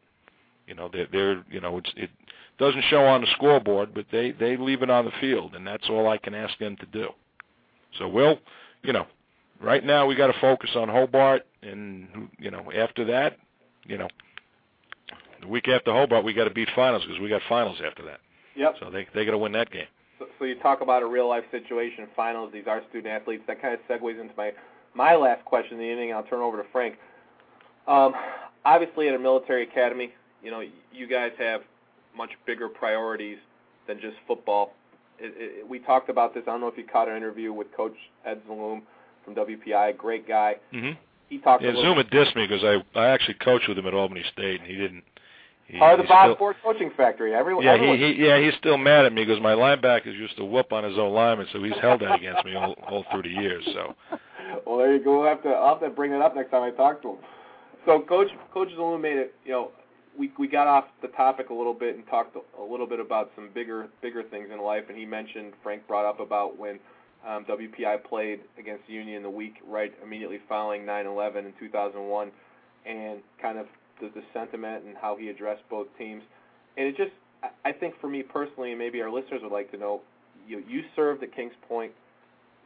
You know, they're, they're you know, it's, it doesn't show on the scoreboard, but they, they leave it on the field, and that's all I can ask them to do. So we'll, you know, right now we got to focus on Hobart, and, you know, after that, you know, the week after Hobart, we got to beat finals, because we got finals after that. Yep. So they they got to win that game. So, so you talk about a real life situation, finals. These are student athletes. That kind of segues into my my last question of the evening. I'll turn it over to Frank. Um, obviously, at a military academy, you know, you guys have much bigger priorities than just football. It, it, we talked about this. I don't know if you caught an interview with Coach Ed Zaloom from W P I. Great guy. Mm-hmm. He talked. Yeah, a Zaloom had dissed me because I I actually coached with him at Albany State, and he didn't. He, or the Bob still, Ford coaching factory. Everyone, yeah, everyone. He, he, yeah, he's still mad at me because my linebackers used to whoop on his own linemen, so he's held that against me all, all through the years. So, well, there you go. We'll have to, I'll have to bring that up next time I talk to him. So, Coach Coach Zaloom made it. You know, we we got off the topic a little bit and talked a little bit about some bigger bigger things in life. And he mentioned, Frank brought up about when um, W P I played against Union the week right immediately following nine eleven in two thousand one, and kind of the sentiment and how he addressed both teams. And it just, I think for me personally, and maybe our listeners would like to know, you, you served at Kings Point.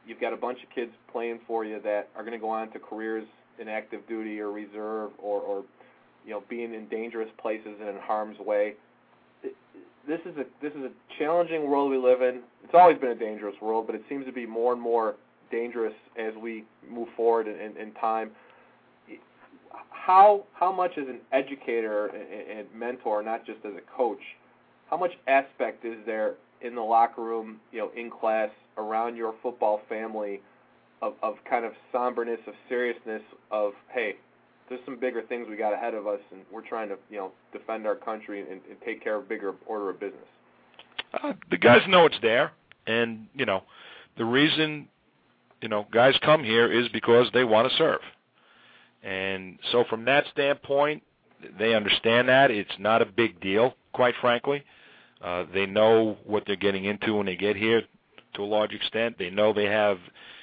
You've got a bunch of kids playing for you that are going to go on to careers in active duty or reserve, or, or you know, being in dangerous places and in harm's way. This is a this is a challenging world we live in. It's always been a dangerous world, but it seems to be more and more dangerous as we move forward in, in, in time. How how much as an educator and mentor, not just as a coach, how much aspect is there in the locker room, you know, in class, around your football family, of, of kind of somberness, of seriousness, of, hey, there's some bigger things we got ahead of us, and we're trying to, you know, defend our country and, and take care of bigger order of business? Uh, the guys know it's there, and, you know, the reason, you know, guys come here is because they want to serve. And so from that standpoint, they understand that. It's not a big deal, quite frankly. Uh, they know what they're getting into when they get here to a large extent. They know they have,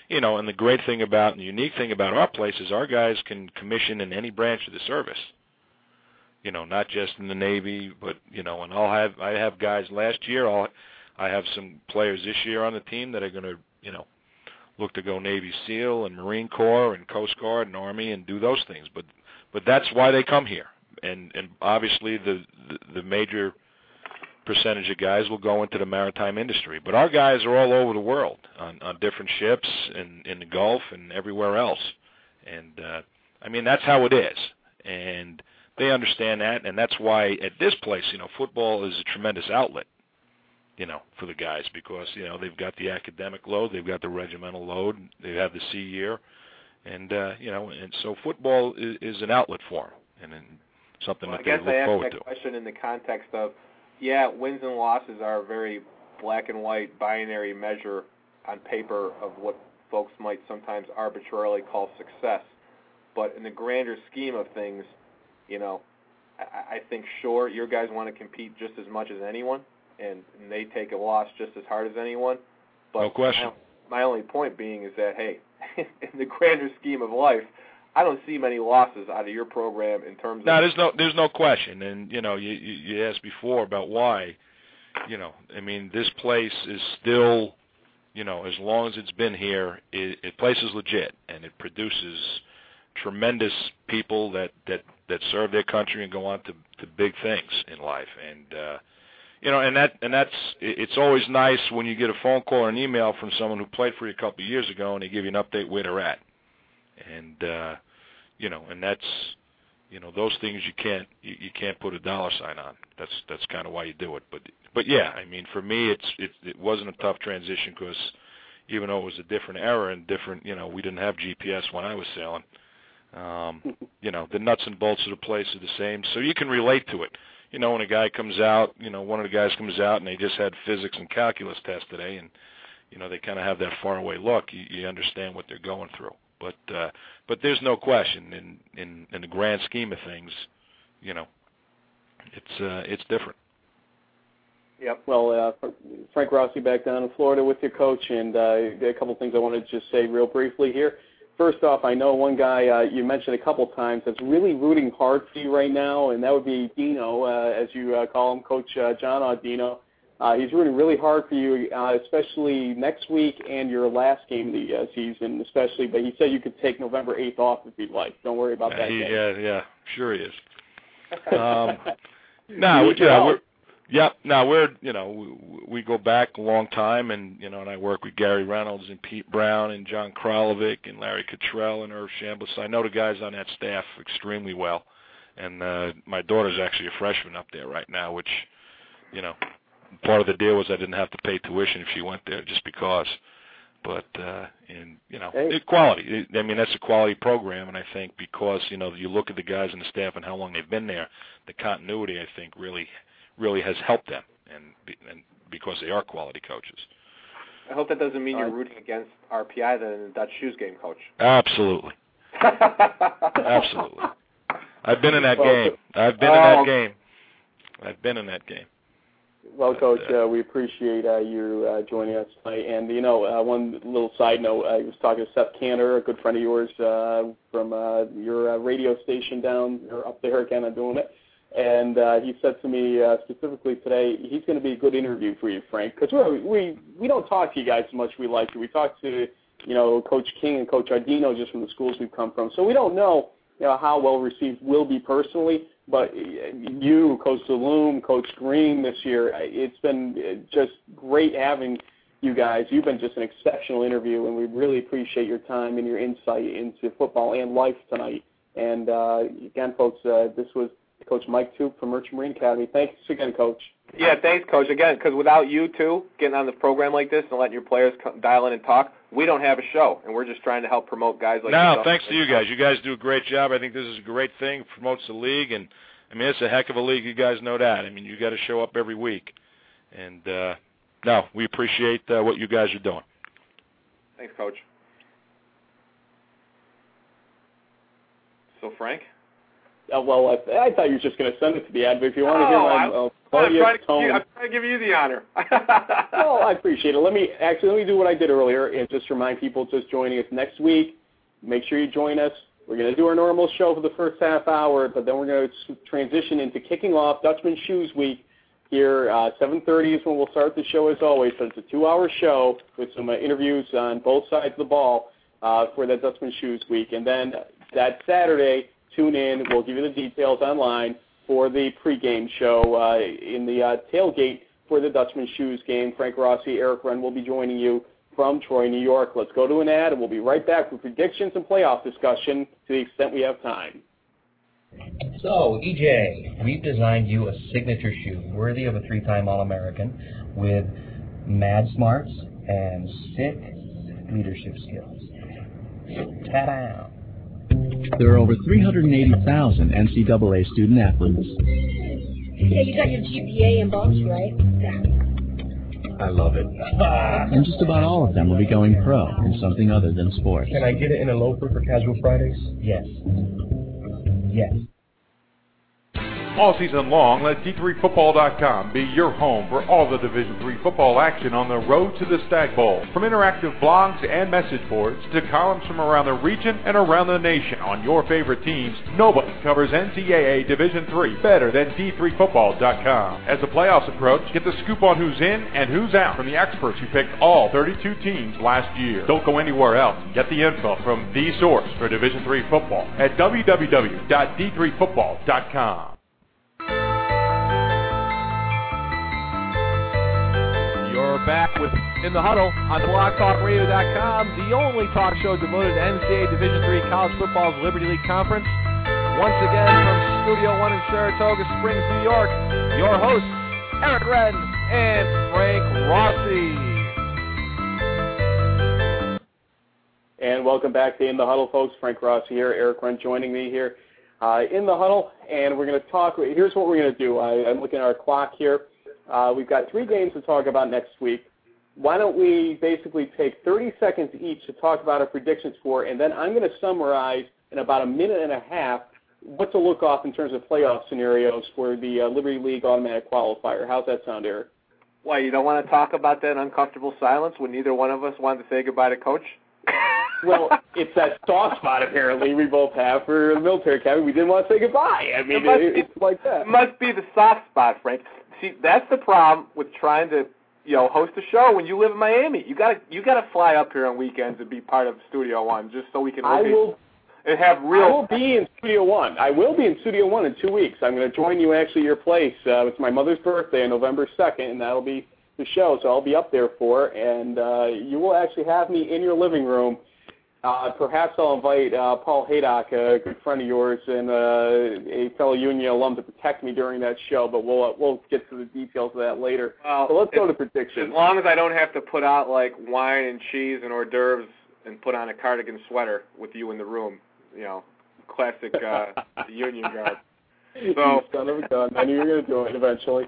you know, and the great thing about and the unique thing about our place is our guys can commission in any branch of the service, you know, not just in the Navy, but, you know, and I'll have, I have guys last year. I'll, I have some players this year on the team that are going to, you know, look to go Navy SEAL and Marine Corps and Coast Guard and Army and do those things. But but that's why they come here. And and obviously the, the, the major percentage of guys will go into the maritime industry. But our guys are all over the world on, on different ships and in the Gulf and everywhere else. And, uh, I mean, that's how it is. And they understand that. And that's why at this place, you know, football is a tremendous outlet. you know, for the guys, because, you know, they've got the academic load, they've got the regimental load, they have the C year, and, uh, you know, and so football is, is an outlet for them, and, and something well, that they look forward to. I guess I asked that question in the context of, yeah, wins and losses are a very black and white binary measure on paper of what folks might sometimes arbitrarily call success. But in the grander scheme of things, you know, I, I think, sure, your guys want to compete just as much as anyone, and, and they take a loss just as hard as anyone. But no question. My, my only point being is that, hey, in the grander scheme of life, I don't see many losses out of your program in terms no, of... No, there's no there's no question. And, you know, you, you, you asked before about why, you know, I mean, this place is still, you know, as long as it's been here, it, it places legit, and it produces tremendous people that, that, that serve their country and go on to, to big things in life. And, uh, you know, and that and that's it's always nice when you get a phone call or an email from someone who played for you a couple of years ago, and they give you an update where they're at. And, uh, you know, and that's, you know, those things you can't, you, you can't put a dollar sign on. That's, that's kind of why you do it. But, but yeah, I mean, for me, it's, it, it wasn't a tough transition, because even though it was a different era and different, you know, we didn't have G P S when I was sailing. Um, you know, the nuts and bolts of the place are the same, so you can relate to it. You know, when a guy comes out, you know, one of the guys comes out and they just had physics and calculus test today, and, you know, they kind of have that faraway look. You, you understand what they're going through. But uh, but there's no question in, in, in the grand scheme of things, you know, it's uh, it's different. Yep. Well, uh, Frank Rossi back down in Florida with your coach, and uh, a couple things I wanted to just say real briefly here. First off, I know one guy uh, you mentioned a couple times that's really rooting hard for you right now, and that would be Dino, uh, as you uh, call him, Coach uh, John Ardino. Uh, he's rooting really hard for you, uh, especially next week and your last game of the uh, season, especially. But he said you could take November eighth off if you'd like. Don't worry about yeah, that. He, yeah, yeah, sure he is. Um, no, you know, we're, yeah, no, we're you know we, we go back a long time, and you know, and I work with Gary Reynolds and Pete Brown and John Kralovic and Larry Cottrell and Irv Shambliss. I know the guys on that staff extremely well, and uh, my daughter's actually a freshman up there right now, which you know. Part of the deal was I didn't have to pay tuition if she went there, just because. But uh, and you know, hey. Quality. I mean, that's a quality program, and I think because you know you look at the guys and the staff and how long they've been there, the continuity I think really, really has helped them, and and because they are quality coaches. I hope that doesn't mean uh, you're rooting against R P I then in the Dutch Shoes game, Coach. Absolutely. Absolutely. I've been in that game. I've been in that game. I've been in that game. Well, Coach, uh, we appreciate uh, you uh, joining us tonight. And, you know, uh, one little side note, I was talking to Seth Cantor, a good friend of yours uh, from uh, your uh, radio station down or up there again, I'm doing it. And uh, he said to me uh, specifically today, he's going to be a good interview for you, Frank, because we we don't talk to you guys as much as we like to. We talk to, you know, Coach King and Coach Ardino just from the schools we've come from. So we don't know, you know, how well received we'll be personally. But you, Coach Zaloom, Coach Green this year, it's been just great having you guys. You've been just an exceptional interview, and we really appreciate your time and your insight into football and life tonight. And, uh, again, folks, uh, this was Coach Mike Toop from Merchant Marine Academy. Thanks again, Coach. Yeah, thanks, Coach. Again, because without you two getting on the program like this and letting your players dial in and talk, we don't have a show, and we're just trying to help promote guys like yourself. No, thanks to you guys. You guys do a great job. I think this is a great thing. It promotes the league, and, I mean, it's a heck of a league. You guys know that. I mean, you got to show up every week. And, uh, no, we appreciate uh, what you guys are doing. Thanks, Coach. So, Frank? Uh, well, I, th- I thought you were just going to send it to the ad, but if you want to hear my uh, podium tone. I'm trying to give you the honor. Well, I appreciate it. Let me Actually, let me do what I did earlier and just remind people just joining us next week. Make sure you join us. We're going to do our normal show for the first half hour, but then we're going to transition into kicking off Dutchman Shoes Week here. Uh, seven thirty is when we'll start the show as always. So it's a two-hour show with some uh, interviews on both sides of the ball uh, for that Dutchman Shoes Week. And then that Saturday, tune in. We'll give you the details online for the pregame show uh, in the uh, tailgate for the Dutchman Shoes game. Frank Rossi, Eric Wren will be joining you from Troy, New York. Let's go to an ad, and we'll be right back with predictions and playoff discussion to the extent we have time. So, E J, we've designed you a signature shoe worthy of a three-time All-American with mad smarts and sick leadership skills. Ta-da! There are over three hundred eighty thousand N C double A student athletes. Yeah, you got your G P A in box, right? Yeah. I love it. And just about all of them will be going pro in something other than sports. Can I get it in a loafer for casual Fridays? Yes. Yes. All season long, let D three football dot com be your home for all the Division three football action on the road to the Stagg Bowl. From interactive blogs and message boards to columns from around the region and around the nation on your favorite teams, nobody covers N C double A Division three better than D three football dot com. As the playoffs approach, get the scoop on who's in and who's out from the experts who picked all thirty-two teams last year. Don't go anywhere else. Get the info from the source for Division three football at w w w dot d three football dot com. We're back with In the Huddle on blog talk radio dot com, the only talk show devoted to N C double A Division three College Football's Liberty League Conference. Once again, from Studio one in Saratoga Springs, New York, your hosts, Eric Wren and Frank Rossi. And welcome back to In the Huddle, folks. Frank Rossi here, Eric Wren joining me here uh, in the Huddle. And we're going to talk, here's what we're going to do. I, I'm looking at our clock here. Uh, we've got three games to talk about next week. Why don't we basically take thirty seconds each to talk about our predictions for, and then I'm going to summarize in about a minute and a half what to look off in terms of playoff scenarios for the uh, Liberty League automatic qualifier. How's that sound, Eric? Why, you don't want to talk about that uncomfortable silence when neither one of us wanted to say goodbye to Coach? Well, it's that soft spot, apparently, we both have for the military academy. We didn't want to say goodbye. I mean, it must it, be, it's like that. It must be the soft spot, Frank. See, that's the problem with trying to, you know, host a show when you live in Miami. You gotta, you gotta fly up here on weekends and be part of Studio One just so we can. I will. And have real. I will be in Studio One. I will be in Studio One in two weeks. I'm going to join you actually at your place. Uh, it's my mother's birthday on November second, and that'll be the show. So I'll be up there for, and uh, you will actually have me in your living room. Uh, perhaps I'll invite uh, Paul Haydock, a good friend of yours, and uh, a fellow Union alum to protect me during that show, but we'll uh, we'll get to the details of that later. Well, so let's go to predictions. As long as I don't have to put out, like, wine and cheese and hors d'oeuvres and put on a cardigan sweater with you in the room, you know, classic uh, Union guard. So. Son of a gun. I knew you were going to do it eventually.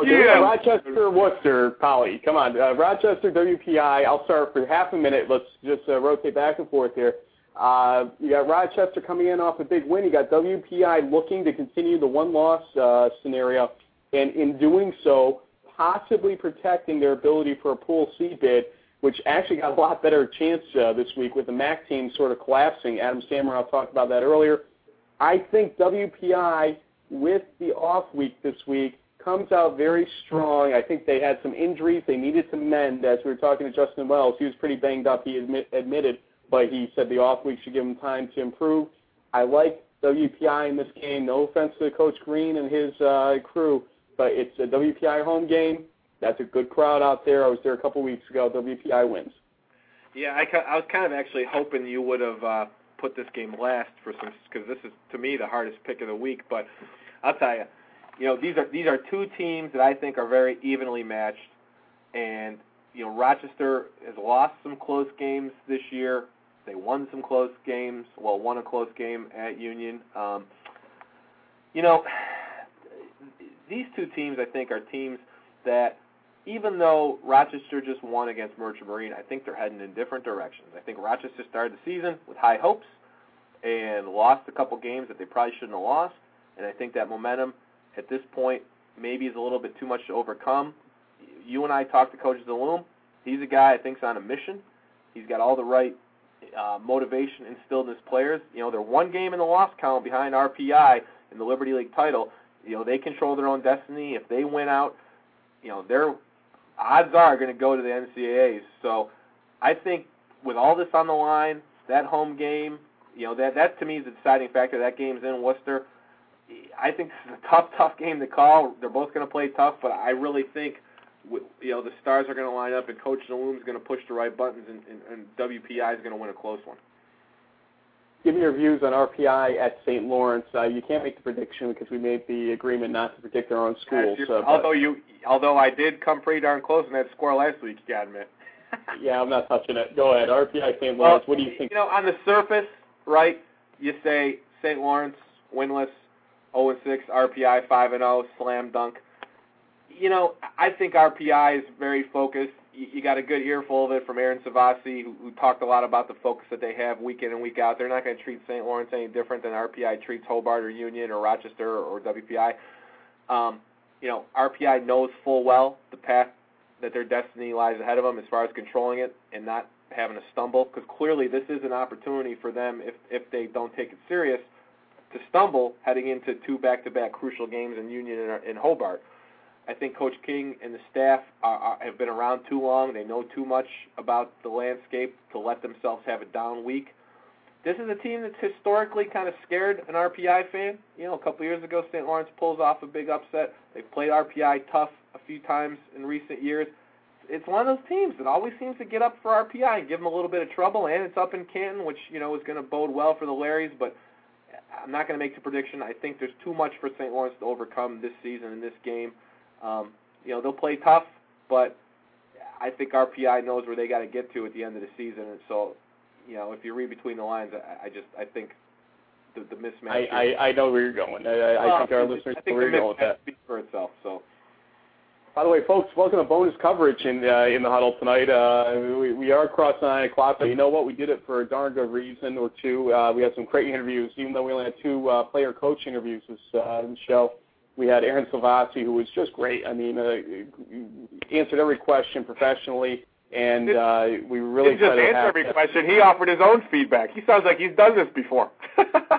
Okay, yeah. Rochester, Worcester, Polly. Come on. Uh, Rochester, W P I. I'll start for half a minute. Let's just uh, rotate back and forth here. Uh, you got Rochester coming in off a big win. You got W P I looking to continue the one-loss uh, scenario, and in doing so, possibly protecting their ability for a Pool C bid, which actually got a lot better chance uh, this week with the M A C team sort of collapsing. Adam Samaroff talked about that earlier. I think W P I, with the off week this week, comes out very strong. I think they had some injuries they needed to mend. As we were talking to Justin Wells, he was pretty banged up, he admit, admitted, but he said the off week should give him time to improve. I like W P I in this game. No offense to Coach Green and his uh, crew, but it's a W P I home game. That's a good crowd out there. I was there a couple weeks ago. W P I wins. Yeah, I, ca- I was kind of actually hoping you would have uh, put this game last for some, because this is, to me, the hardest pick of the week, but I'll tell you, You know, these are these are two teams that I think are very evenly matched. And, you know, Rochester has lost some close games this year. They won some close games. Well, won a close game at Union. Um, you know, these two teams, I think, are teams that, even though Rochester just won against Merchant Marine, I think they're heading in different directions. I think Rochester started the season with high hopes and lost a couple games that they probably shouldn't have lost. And I think that momentum at this point maybe is a little bit too much to overcome. You and I talked to Coach Zaloom. He's a guy I think's on a mission. He's got all the right uh, motivation instilled in his players. You know, they're one game in the loss column behind R P I in the Liberty League title. You know, they control their own destiny. If they win out, you know, their odds are going to go to the N C double A's. So I think with all this on the line, that home game, you know, that, that to me is the deciding factor. That game's in Worcester. I think this is a tough, tough game to call. They're both going to play tough, but I really think, you know, the stars are going to line up, and Coach Zaloom is going to push the right buttons, and, and, and W P I is going to win a close one. Give me your views on R P I at Saint Lawrence. Uh, you can't make the prediction because we made the agreement not to predict our own schools. So, although you, although I did come pretty darn close in that score last week, you gotta admit. Yeah, I'm not touching it. Go ahead, R P I Saint Lawrence. Well, what do you think? You know, on the surface, right? You say Saint Lawrence winless, oh and six, R P I five and oh, slam dunk. You know, I think R P I is very focused. You got a good earful of it from Aaron Savasi, who, who talked a lot about the focus that they have week in and week out. They're not going to treat Saint Lawrence any different than R P I treats Hobart or Union or Rochester or, or W P I. Um, you know, R P I knows full well the path that their destiny lies ahead of them as far as controlling it and not having to stumble, because clearly this is an opportunity for them, if if they don't take it serious, to stumble heading into two back-to-back crucial games in Union and, and Hobart. I think Coach King and the staff are, are, have been around too long. They know too much about the landscape to let themselves have a down week. This is a team that's historically kind of scared an R P I fan. You know, a couple years ago, Saint Lawrence pulls off a big upset. They've played R P I tough a few times in recent years. It's one of those teams that always seems to get up for R P I and give them a little bit of trouble, and it's up in Canton, which, you know, is going to bode well for the Larrys, but I'm not going to make the prediction. I think there's too much for Saint Lawrence to overcome this season in this game. Um, you know, they'll play tough, but I think R P I knows where they got to get to at the end of the season. And so, you know, if you read between the lines, I, I just I think the, the mismatch. I, I, I know where you're going. I, I well, think our I listeners know where you're going with that. Speaks for itself. So, by the way, folks, welcome to bonus coverage in uh, in the huddle tonight. Uh, we, we are crossing nine o'clock, but you know what? We did it for a darn good reason or two. Uh, we had some great interviews, even though we only had two uh, player coach interviews this uh, show. We had Aaron Savasi, who was just great. I mean, uh, answered every question professionally, and uh, we really he just answered every that. question. He offered his own feedback. He sounds like he's done this before.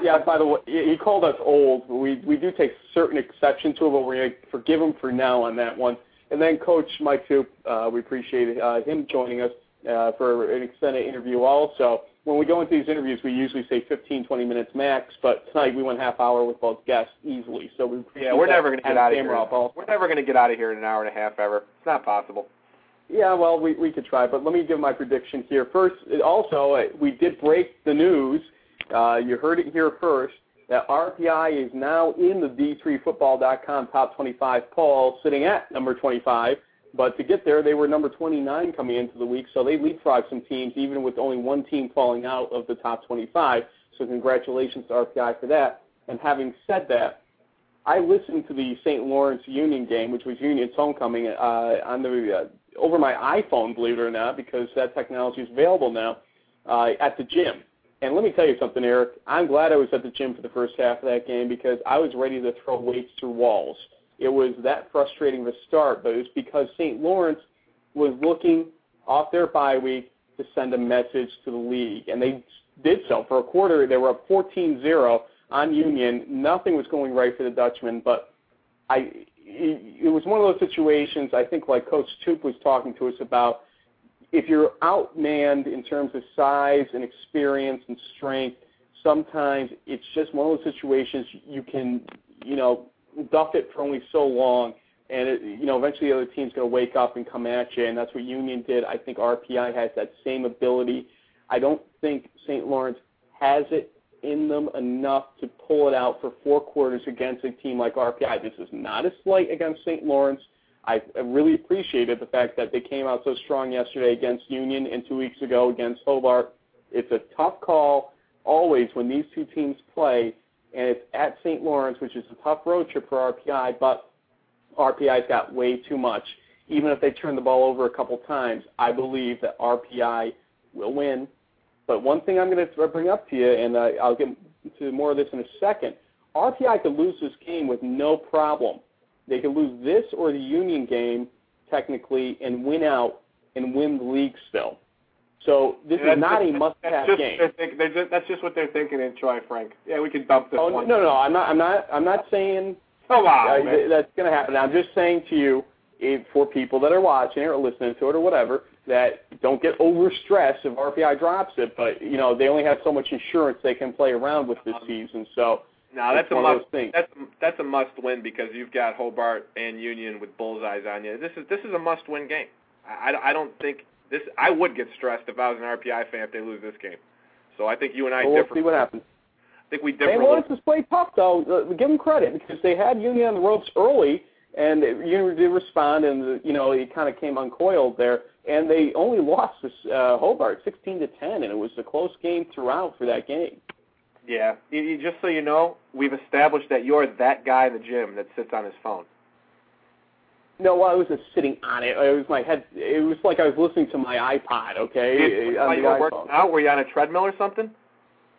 Yeah. By the way, he called us old. We we do take certain exception to it, but we're gonna forgive him for now on that one. And then Coach Mike Toop, uh, we appreciate uh, him joining us uh, for an extended interview. Also, when we go into these interviews, we usually say fifteen, twenty minutes max, but tonight we went half hour with both guests easily. So we yeah, we're never going to get out of here. Off. We're never going to get out of here in an hour and a half ever. It's not possible. Yeah, well, we we could try, but let me give my prediction here first. Also, we did break the news. Uh, you heard it here first that R P I is now in the D three football dot com top twenty-five poll, sitting at number twenty-five. But to get there, they were number twenty-nine coming into the week, so they leapfrogged some teams, even with only one team falling out of the top twenty-five. So congratulations to R P I for that. And having said that, I listened to the Saint Lawrence Union game, which was Union's homecoming, uh, on the uh, over my iPhone, believe it or not, because that technology is available now, uh, at the gym. And let me tell you something, Eric. I'm glad I was at the gym for the first half of that game because I was ready to throw weights through walls. It was that frustrating to start, but it was because Saint Lawrence was looking off their bye week to send a message to the league, and they did so. For a quarter, they were up fourteen zero on Union. Nothing was going right for the Dutchman, but I, it was one of those situations, I think, like Coach Toop was talking to us about, if you're outmanned in terms of size and experience and strength, sometimes it's just one of those situations you can, you know, duck it for only so long, and it, you know, eventually the other team's going to wake up and come at you, and that's what Union did. I think R P I has that same ability. I don't think Saint Lawrence has it in them enough to pull it out for four quarters against a team like R P I. This is not a slight against Saint Lawrence. I really appreciated the fact that they came out so strong yesterday against Union and two weeks ago against Hobart. It's a tough call always when these two teams play, and it's at Saint Lawrence, which is a tough road trip for R P I, but R P I's got way too much. Even if they turn the ball over a couple times, I believe that R P I will win. But one thing I'm going to bring up to you, and uh, I'll get to more of this in a second, R P I could lose this game with no problem. They could lose this or the Union game, technically, and win out and win the league still. So this yeah, is not just, a must-have game. Think, just, that's just what they're thinking in Troy, Frank. Yeah, we can dump this oh, one. No, no, I'm not. I'm not. I'm not saying oh, wow, uh, th- that's going to happen. I'm just saying to you, if, for people that are watching or listening to it or whatever, that don't get overstressed if R P I drops it. But you know, they only have so much insurance they can play around with this season. So no, that's a must. That's a, that's a must-win because you've got Hobart and Union with bullseyes on you. This is this is a must-win game. I, I, I don't think. This I would get stressed if I was an R P I fan if they lose this game. So I think you and I well, we'll differ. We'll see what happens. I think we differ. Saint Lawrence has played tough, though. Give them credit because they had Union on the ropes early, and Union did respond, and you know it kind of came uncoiled there. And they only lost to uh, Hobart sixteen to ten, and it was a close game throughout for that game. Yeah, you, you, just so you know, we've established that you're that guy in the gym that sits on his phone. No, well, I wasn't sitting on it. It was my head. It was like I was listening to my iPod. Okay, on the iPhone. Working out? Were you on a treadmill or something?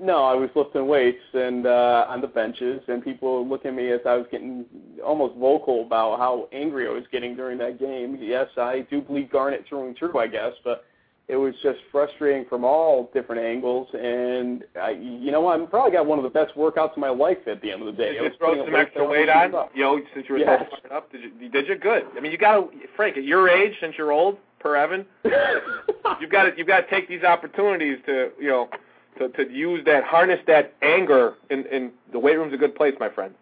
No, I was lifting weights and uh, on the benches, and people looked at me as I was getting almost vocal about how angry I was getting during that game. Yes, I do bleed garnet through and through, I guess, but it was just frustrating from all different angles. And, I, you know, I probably got one of the best workouts of my life at the end of the day. Did you throw some extra weight on, you know, since you were yes. so fired up? Did you, did you? Good. I mean, you got to, Frank, at your age, since you're old, per Evan, you've got to, you've got to take these opportunities to, you know, To, to use that, harness that anger, in, in the weight room's a good place, my friend.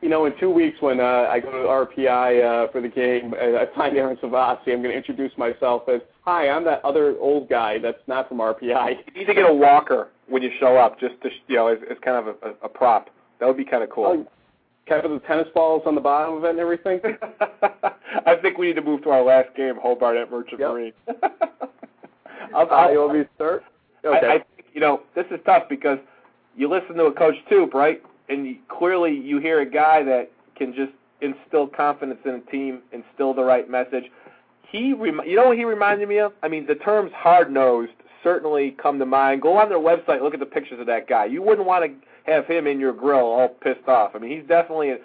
You know, in two weeks when uh, I go to R P I uh, for the game, I find Aaron Savasi. I'm going to introduce myself as, hi, I'm that other old guy that's not from R P I. You need to get a walker when you show up, just to, you know, as, as kind of a, a, a prop. That would be kind of cool. Uh, kind of the tennis balls on the bottom of it and everything. I think we need to move to our last game, Hobart at Merchant yep. Marine. I'll tell you what we start. Okay. I, I, You know, this is tough because you listen to a Coach Toop, right? And you, clearly you hear a guy that can just instill confidence in a team, instill the right message. He, rem- You know what he reminded me of? I mean, the terms hard-nosed certainly come to mind. Go on their website, look at the pictures of that guy. You wouldn't want to have him in your grill all pissed off. I mean, he's definitely a,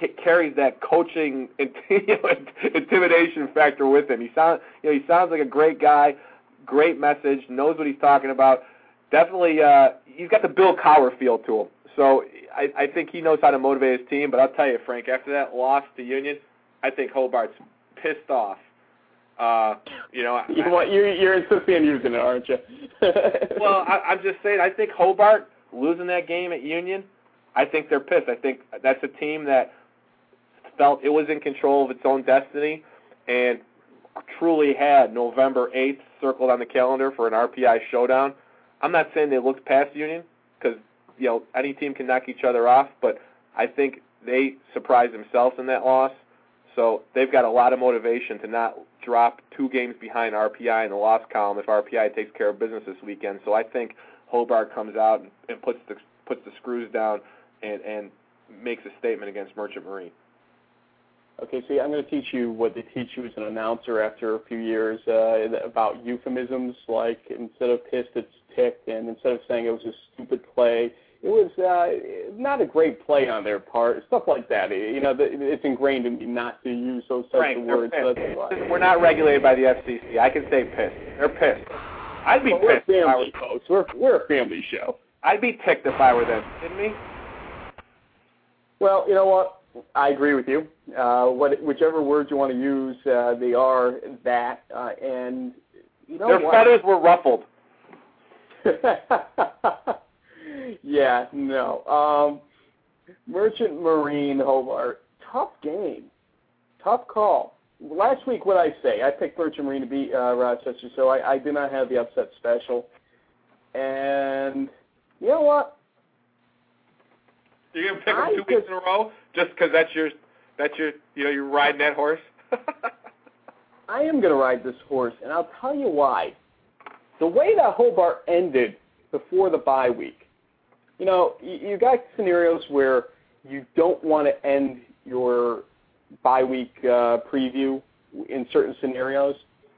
c- carries that coaching int- you know, intimidation factor with him. He, sound, you know, he sounds like a great guy, great message, knows what he's talking about. Definitely, uh, he's got the Bill Cowher feel to him. So I, I think he knows how to motivate his team. But I'll tell you, Frank, after that loss to Union, I think Hobart's pissed off. Uh, you know, you I, want, you're, you're insisting on using it, aren't you? Well, I, I'm just saying, I think Hobart losing that game at Union, I think they're pissed. I think that's a team that felt it was in control of its own destiny and truly had November eighth circled on the calendar for an R P I showdown. I'm not saying they looked past Union because, you know, any team can knock each other off, but I think they surprised themselves in that loss. So they've got a lot of motivation to not drop two games behind R P I in the loss column if R P I takes care of business this weekend. So I think Hobart comes out and, and puts the puts the screws down and, and makes a statement against Merchant Marine. Okay, see, I'm going to teach you what they teach you as an announcer after a few years uh, about euphemisms, like instead of pissed, it's ticked, and instead of saying it was a stupid play, it was uh, not a great play on their part, stuff like that. You know, it's ingrained in me not to use those types Frank, of words. So that's why. We're not regulated by the F C C. I can say pissed. They're pissed. I'd be well, pissed we're family, if I were folks. We're, we're a family show. I'd be ticked if I were them, didn't me? Well, you know what? I agree with you. Uh, what, whichever words you want to use, uh, they are that. Uh, and you know, their what? feathers were ruffled. yeah, no. Um, Merchant Marine, Hobart, tough game, tough call. Last week, what I say, I picked Merchant Marine to beat uh, Rochester, so I, I did not have the upset special. And you know what? You're gonna pick them two weeks in a row just because that's your, that's your, you know, you're riding that horse. I am gonna ride this horse, and I'll tell you why. The way that Hobart ended before the bye week, you know, you, you got scenarios where you don't want to end your bye week uh, preview in certain scenarios.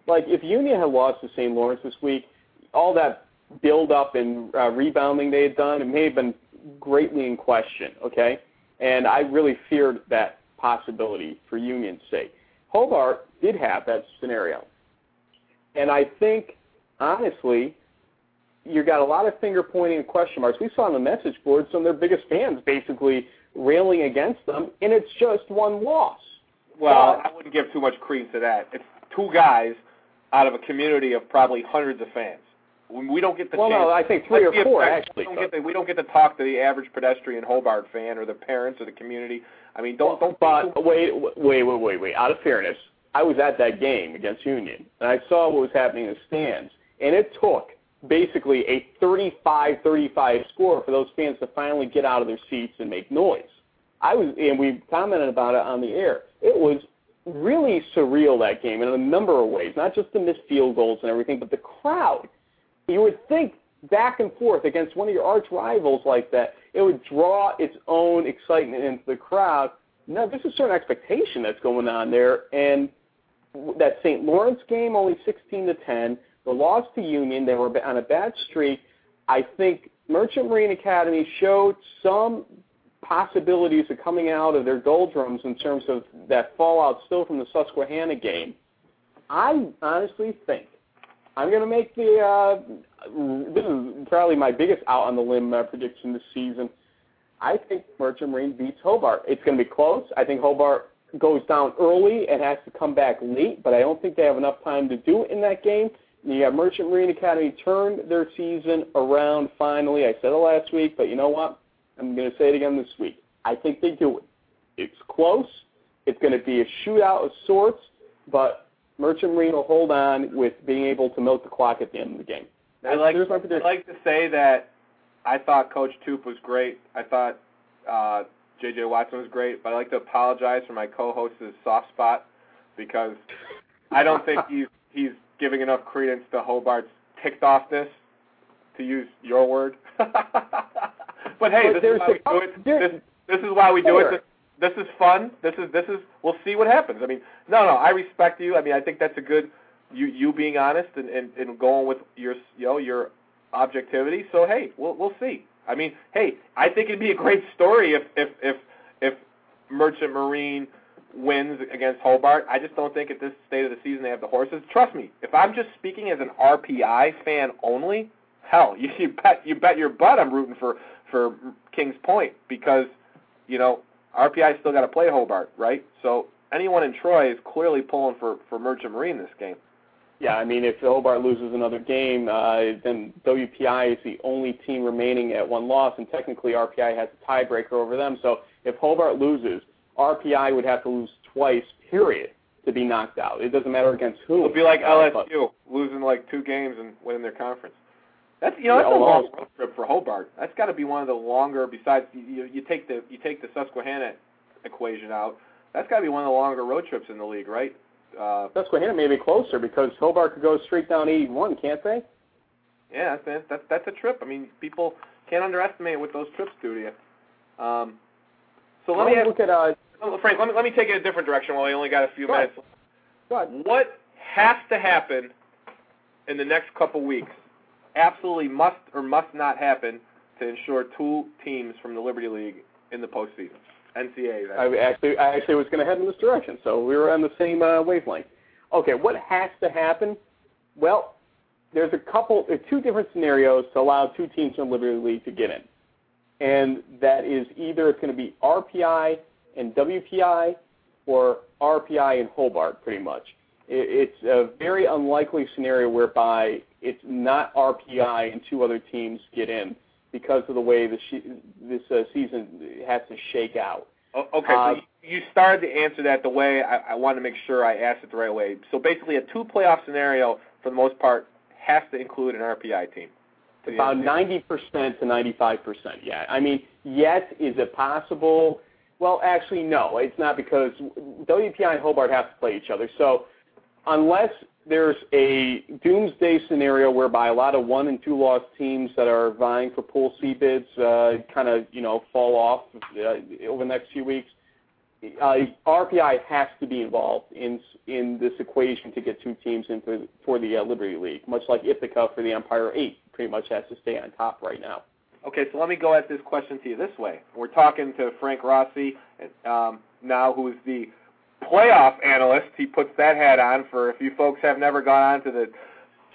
Like if Union had lost to Saint Lawrence this week, all that build up and uh, rebounding they had done, it may have been greatly in question, okay? And I really feared that possibility for Union's sake. Hobart did have that scenario. And I think, honestly, you got a lot of finger-pointing and question marks. We saw on the message board some of their biggest fans basically railing against them, and it's just one loss. Well, but I wouldn't give too much credence to that. It's two guys out of a community of probably hundreds of fans. We don't get the well, chance. Well, no, I think three Let's or four, effective. actually. We don't, get the, we don't get to talk to the average pedestrian Hobart fan or the parents or the community. I mean, don't... don't but don't, wait, wait, wait, wait, wait. Out of fairness, I was at that game against Union, and I saw what was happening in the stands, and it took basically a thirty-five thirty-five score for those fans to finally get out of their seats and make noise. I was, and we commented about it on the air. It was really surreal, that game, in a number of ways, not just the missed field goals and everything, but the crowd. You would think back and forth against one of your arch rivals like that, it would draw its own excitement into the crowd. No, there's a certain expectation that's going on there, and that Saint Lawrence game, only sixteen to ten, the loss to Union, they were on a bad streak. I think Merchant Marine Academy showed some possibilities of coming out of their doldrums in terms of that fallout still from the Susquehanna game. I honestly think I'm going to make the uh, – this is probably my biggest out-on-the-limb uh, prediction this season. I think Merchant Marine beats Hobart. It's going to be close. I think Hobart goes down early and has to come back late, but I don't think they have enough time to do it in that game. You got Merchant Marine Academy turned their season around finally. I said it last week, but you know what? I'm going to say it again this week. I think they do it. It's close. It's going to be a shootout of sorts, but Merchant Marine will hold on with being able to milk the clock at the end of the game. I'd like, like to say that I thought Coach Toop was great. I thought uh, J J. Watson was great, but I'd like to apologize for my co-host's soft spot because I don't think he's, he's – giving enough credence to Hobart's ticked offness, to use your word. But hey, this is, a, this, this is why we do it. This, this is fun. This is this is. We'll see what happens. I mean, no, no. I respect you. I mean, I think that's a good you you being honest and, and, and going with your you know your objectivity. So hey, we'll we'll see. I mean, hey, I think it'd be a great story if if if if Merchant Marine wins against Hobart. I just don't think at this state of the season they have the horses. Trust me, if I'm just speaking as an R P I fan only, hell, you, you bet you bet your butt I'm rooting for, for Kings Point because, you know, R P I still got to play Hobart, right? So anyone in Troy is clearly pulling for, for Merchant Marine this game. Yeah, I mean, if Hobart loses another game, uh, then W P I is the only team remaining at one loss, and technically R P I has a tiebreaker over them. So if Hobart loses, R P I would have to lose twice, period, to be knocked out. It doesn't matter against who. It'll be like L S U, losing like two games and winning their conference. That's you know that's yeah, a long road trip for Hobart. That's got to be one of the longer. Besides, you, you take the you take the Susquehanna equation out. That's got to be one of the longer road trips in the league, right? Uh, Susquehanna may be closer because Hobart could go straight down eighty-one, can't they? Yeah, that's that's that's a trip. I mean, people can't underestimate what those trips do to you. Um, so let me have, look at. Uh, Oh, Frank, let me, let me take it a different direction while we only got a few minutes. Go ahead. What has to happen in the next couple weeks, absolutely must or must not happen, to ensure two teams from the Liberty League in the postseason? N C A A. I actually, I actually was going to head in this direction, so we were on the same uh, wavelength. Okay, what has to happen? Well, there's a couple, there are two different scenarios to allow two teams from the Liberty League to get in, and that is either it's going to be R P I and W P I or R P I and Hobart, pretty much. It's a very unlikely scenario whereby it's not R P I and two other teams get in because of the way the she- this uh, season has to shake out. Okay, uh, so you started to answer that the way I, I wanted to make sure I asked it the right way. So basically a two-playoff scenario, for the most part, has to include an R P I team. About ninety percent to ninety-five percent, yeah. I mean, yes, is it possible? Well, actually, no, it's not because W P I and Hobart have to play each other. So unless there's a doomsday scenario whereby a lot of one- and two-loss teams that are vying for Pool C bids uh, kind of, you know, fall off uh, over the next few weeks, uh, R P I has to be involved in in this equation to get two teams in for, for the uh, Liberty League, much like Ithaca for the Empire eight pretty much has to stay on top right now. Okay, so let me go at this question to you this way. We're talking to Frank Rossi um, now, who is the playoff analyst. He puts that hat on for, if you folks have never gone on to the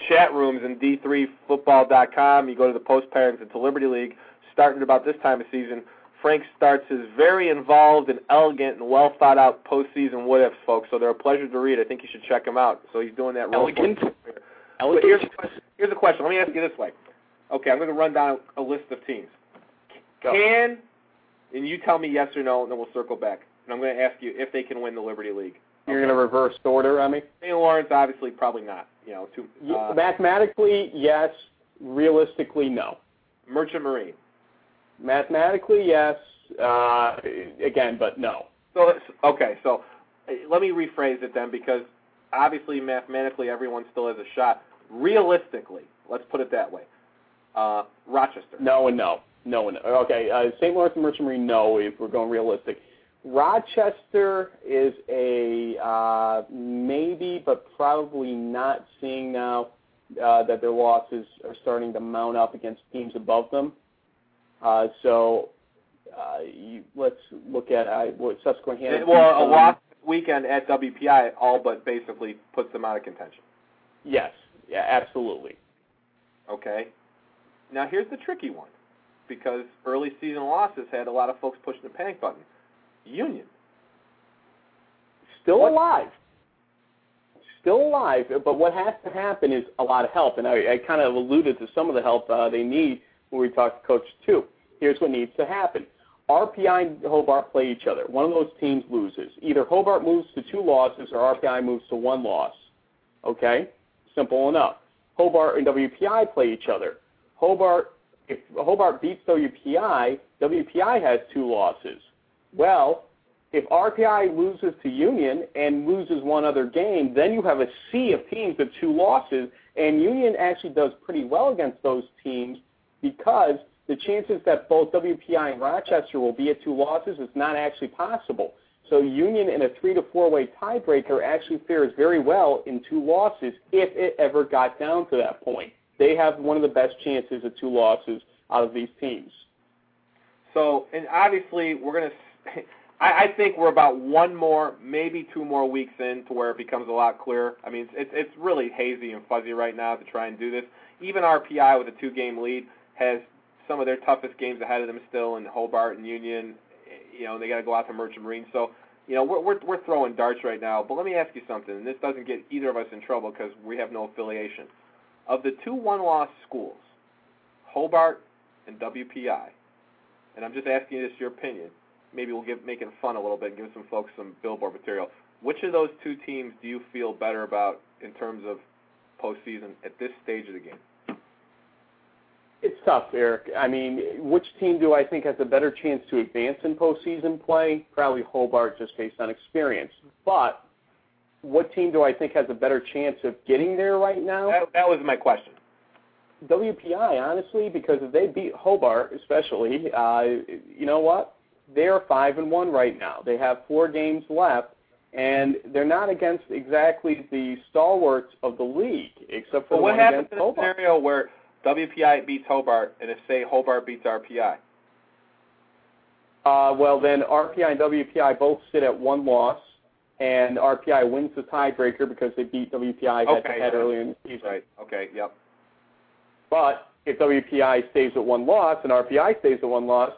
chat rooms in D three football dot com, you go to the Post Parents and to Liberty League, starting about this time of season, Frank starts his very involved and elegant and well-thought-out postseason what-ifs, folks, so they're a pleasure to read. I think you should check them out. So he's doing that. Elegant? Elegant. Here's a question. Here's a question. Let me ask you this way. Okay, I'm going to run down a list of teams. Go. Can, and you tell me yes or no, and then we'll circle back. And I'm going to ask you if they can win the Liberty League. You're okay. Going to reverse order on me? Saint Lawrence, obviously, probably not. You know, too, uh, Mathematically, yes. Realistically, no. Merchant Marine. Mathematically, yes. Uh, again, but no. So it's, okay, so let me rephrase it then, because obviously mathematically everyone still has a shot. Realistically, let's put it that way. Uh, Rochester. No and no. No and no. Okay, uh, Saint Lawrence and Merchant Marine, no, if we're going realistic. Rochester is a uh, maybe, but probably not, seeing now uh, that their losses are starting to mount up against teams above them. Uh, so uh, you, let's look at uh, Susquehanna. Well, a loss this weekend at W P I all but basically puts them out of contention. Yes, yeah, absolutely. Okay. Now here's the tricky one, because early season losses had a lot of folks pushing the panic button. Union. Still what? alive. Still alive, but what has to happen is a lot of help, and I, I kind of alluded to some of the help uh, they need when we talked to Coach Two. Here's what needs to happen. R P I and Hobart play each other. One of those teams loses. Either Hobart moves to two losses or R P I moves to one loss. Okay? Simple enough. Hobart and W P I play each other. Hobart, if Hobart beats W P I, W P I has two losses. Well, if R P I loses to Union and loses one other game, then you have a sea of teams with two losses, and Union actually does pretty well against those teams, because the chances that both W P I and Rochester will be at two losses is not actually possible. So Union in a three- to four-way tiebreaker actually fares very well in two losses if it ever got down to that point. They have one of the best chances of two losses out of these teams. So, and obviously we're going to I, I think we're about one more, maybe two more weeks in to where it becomes a lot clearer. I mean, it's it's really hazy and fuzzy right now to try and do this. Even R P I with a two-game lead has some of their toughest games ahead of them still in Hobart and Union. You know, they got to go out to Merchant Marine. So, you know, we're, we're we're throwing darts right now. But let me ask you something, and this doesn't get either of us in trouble because we have no affiliation. Of the two one-loss schools, Hobart and W P I, and I'm just asking you this, your opinion. Maybe we'll give, make it fun a little bit and give some folks some billboard material. Which of those two teams do you feel better about in terms of postseason at this stage of the game? It's tough, Eric. I mean, which team do I think has a better chance to advance in postseason play? Probably Hobart, just based on experience. But what team do I think has a better chance of getting there right now? That, that was my question. W P I, honestly, because if they beat Hobart especially, uh, you know what? They are five and one right now. They have four games left, and they're not against exactly the stalwarts of the league, except for well, the what one happens against in Hobart. A scenario where W P I beats Hobart, and if say Hobart beats R P I? Uh, well, then R P I and W P I both sit at one loss, and R P I wins the tiebreaker because they beat W P I okay, head-to-head yeah. earlier in the season. Right. Okay. Yep. But if W P I stays at one loss and R P I stays at one loss.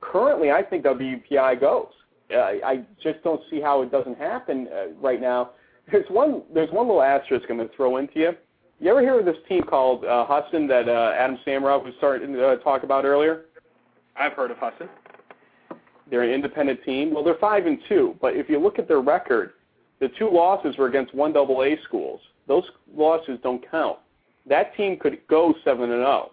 Currently, I think W P I goes. Uh, I just don't see how it doesn't happen uh, right now. There's one There's one little asterisk I'm going to throw into you. You ever hear of this team called uh, Huston that uh, Adam Samaroff was starting to uh, talk about earlier? I've heard of Huston. They're an independent team. Well, they're five and two, but if you look at their record, the two losses were against one double A schools. Those losses don't count. That team could go seven and zero,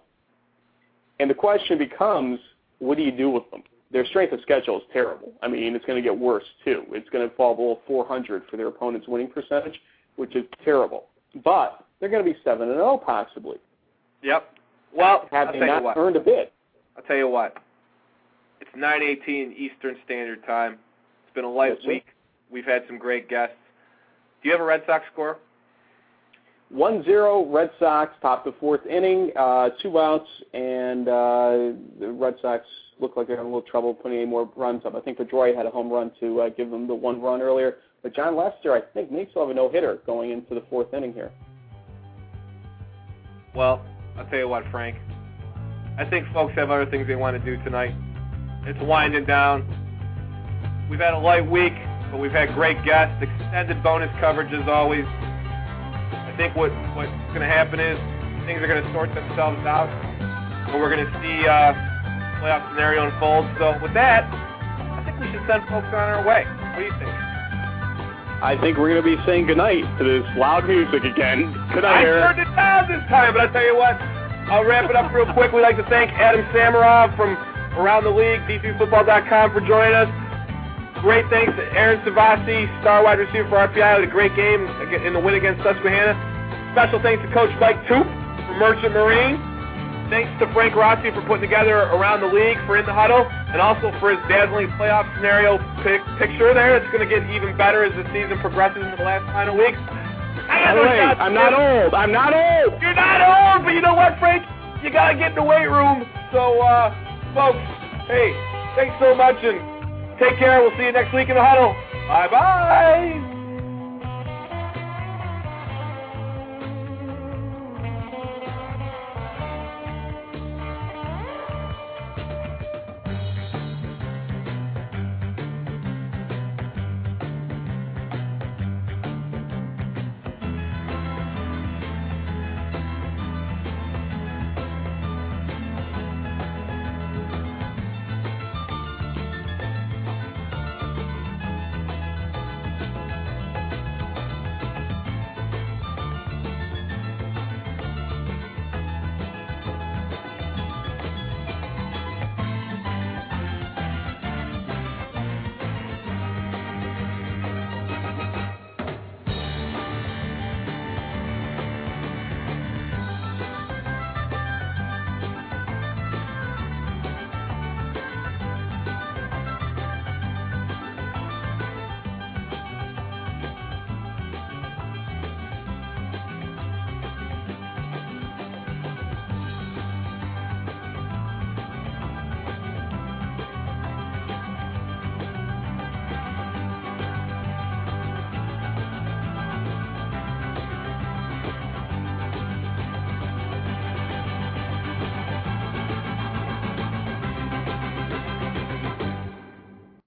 and the question becomes, what do you do with them? Their strength of schedule is terrible. I mean, it's going to get worse, too. It's going to fall below four hundred for their opponent's winning percentage, which is terrible. But they're going to be seven and oh possibly. Yep. Well, have they not earned a bid? I'll tell you what. It's nine eighteen Eastern Standard Time. It's been a light week. We've had some great guests. Do you have a Red Sox score? one zero Red Sox, top of the fourth inning, uh, two outs, and uh, the Red Sox look like they're having a little trouble putting any more runs up. I think Pedroia had a home run to uh, give them the one run earlier. But John Lester, I think, may still have a no-hitter going into the fourth inning here. Well, I'll tell you what, Frank. I think folks have other things they want to do tonight. It's winding down. We've had a light week, but we've had great guests, extended bonus coverage as always. I think what, what's going to happen is things are going to sort themselves out, and we're going to see uh, the playoff scenario unfold. So with that, I think we should send folks on our way. What do you think? I think we're going to be saying goodnight to this loud music again. Good night, Eric. I turned it down this time, but I tell you what, I'll wrap it up real quick. We'd like to thank Adam Samaroff from around the league, D three football dot com, for joining us. Great thanks to Aaron Savasi, star wide receiver for R P I. Had a great game in the win against Susquehanna. Special thanks to Coach Mike Toop from Merchant Marine. Thanks to Frank Rossi for putting together Around the League for In the Huddle, and also for his dazzling playoff scenario pic- picture there. It's going to get even better as the season progresses in the last final weeks. Wait, I'm not old. I'm not old. You're not old, but you know what, Frank? You got to get in the weight room. So, uh, folks, hey, thanks so much, and take care. We'll see you next week in the huddle. Bye-bye.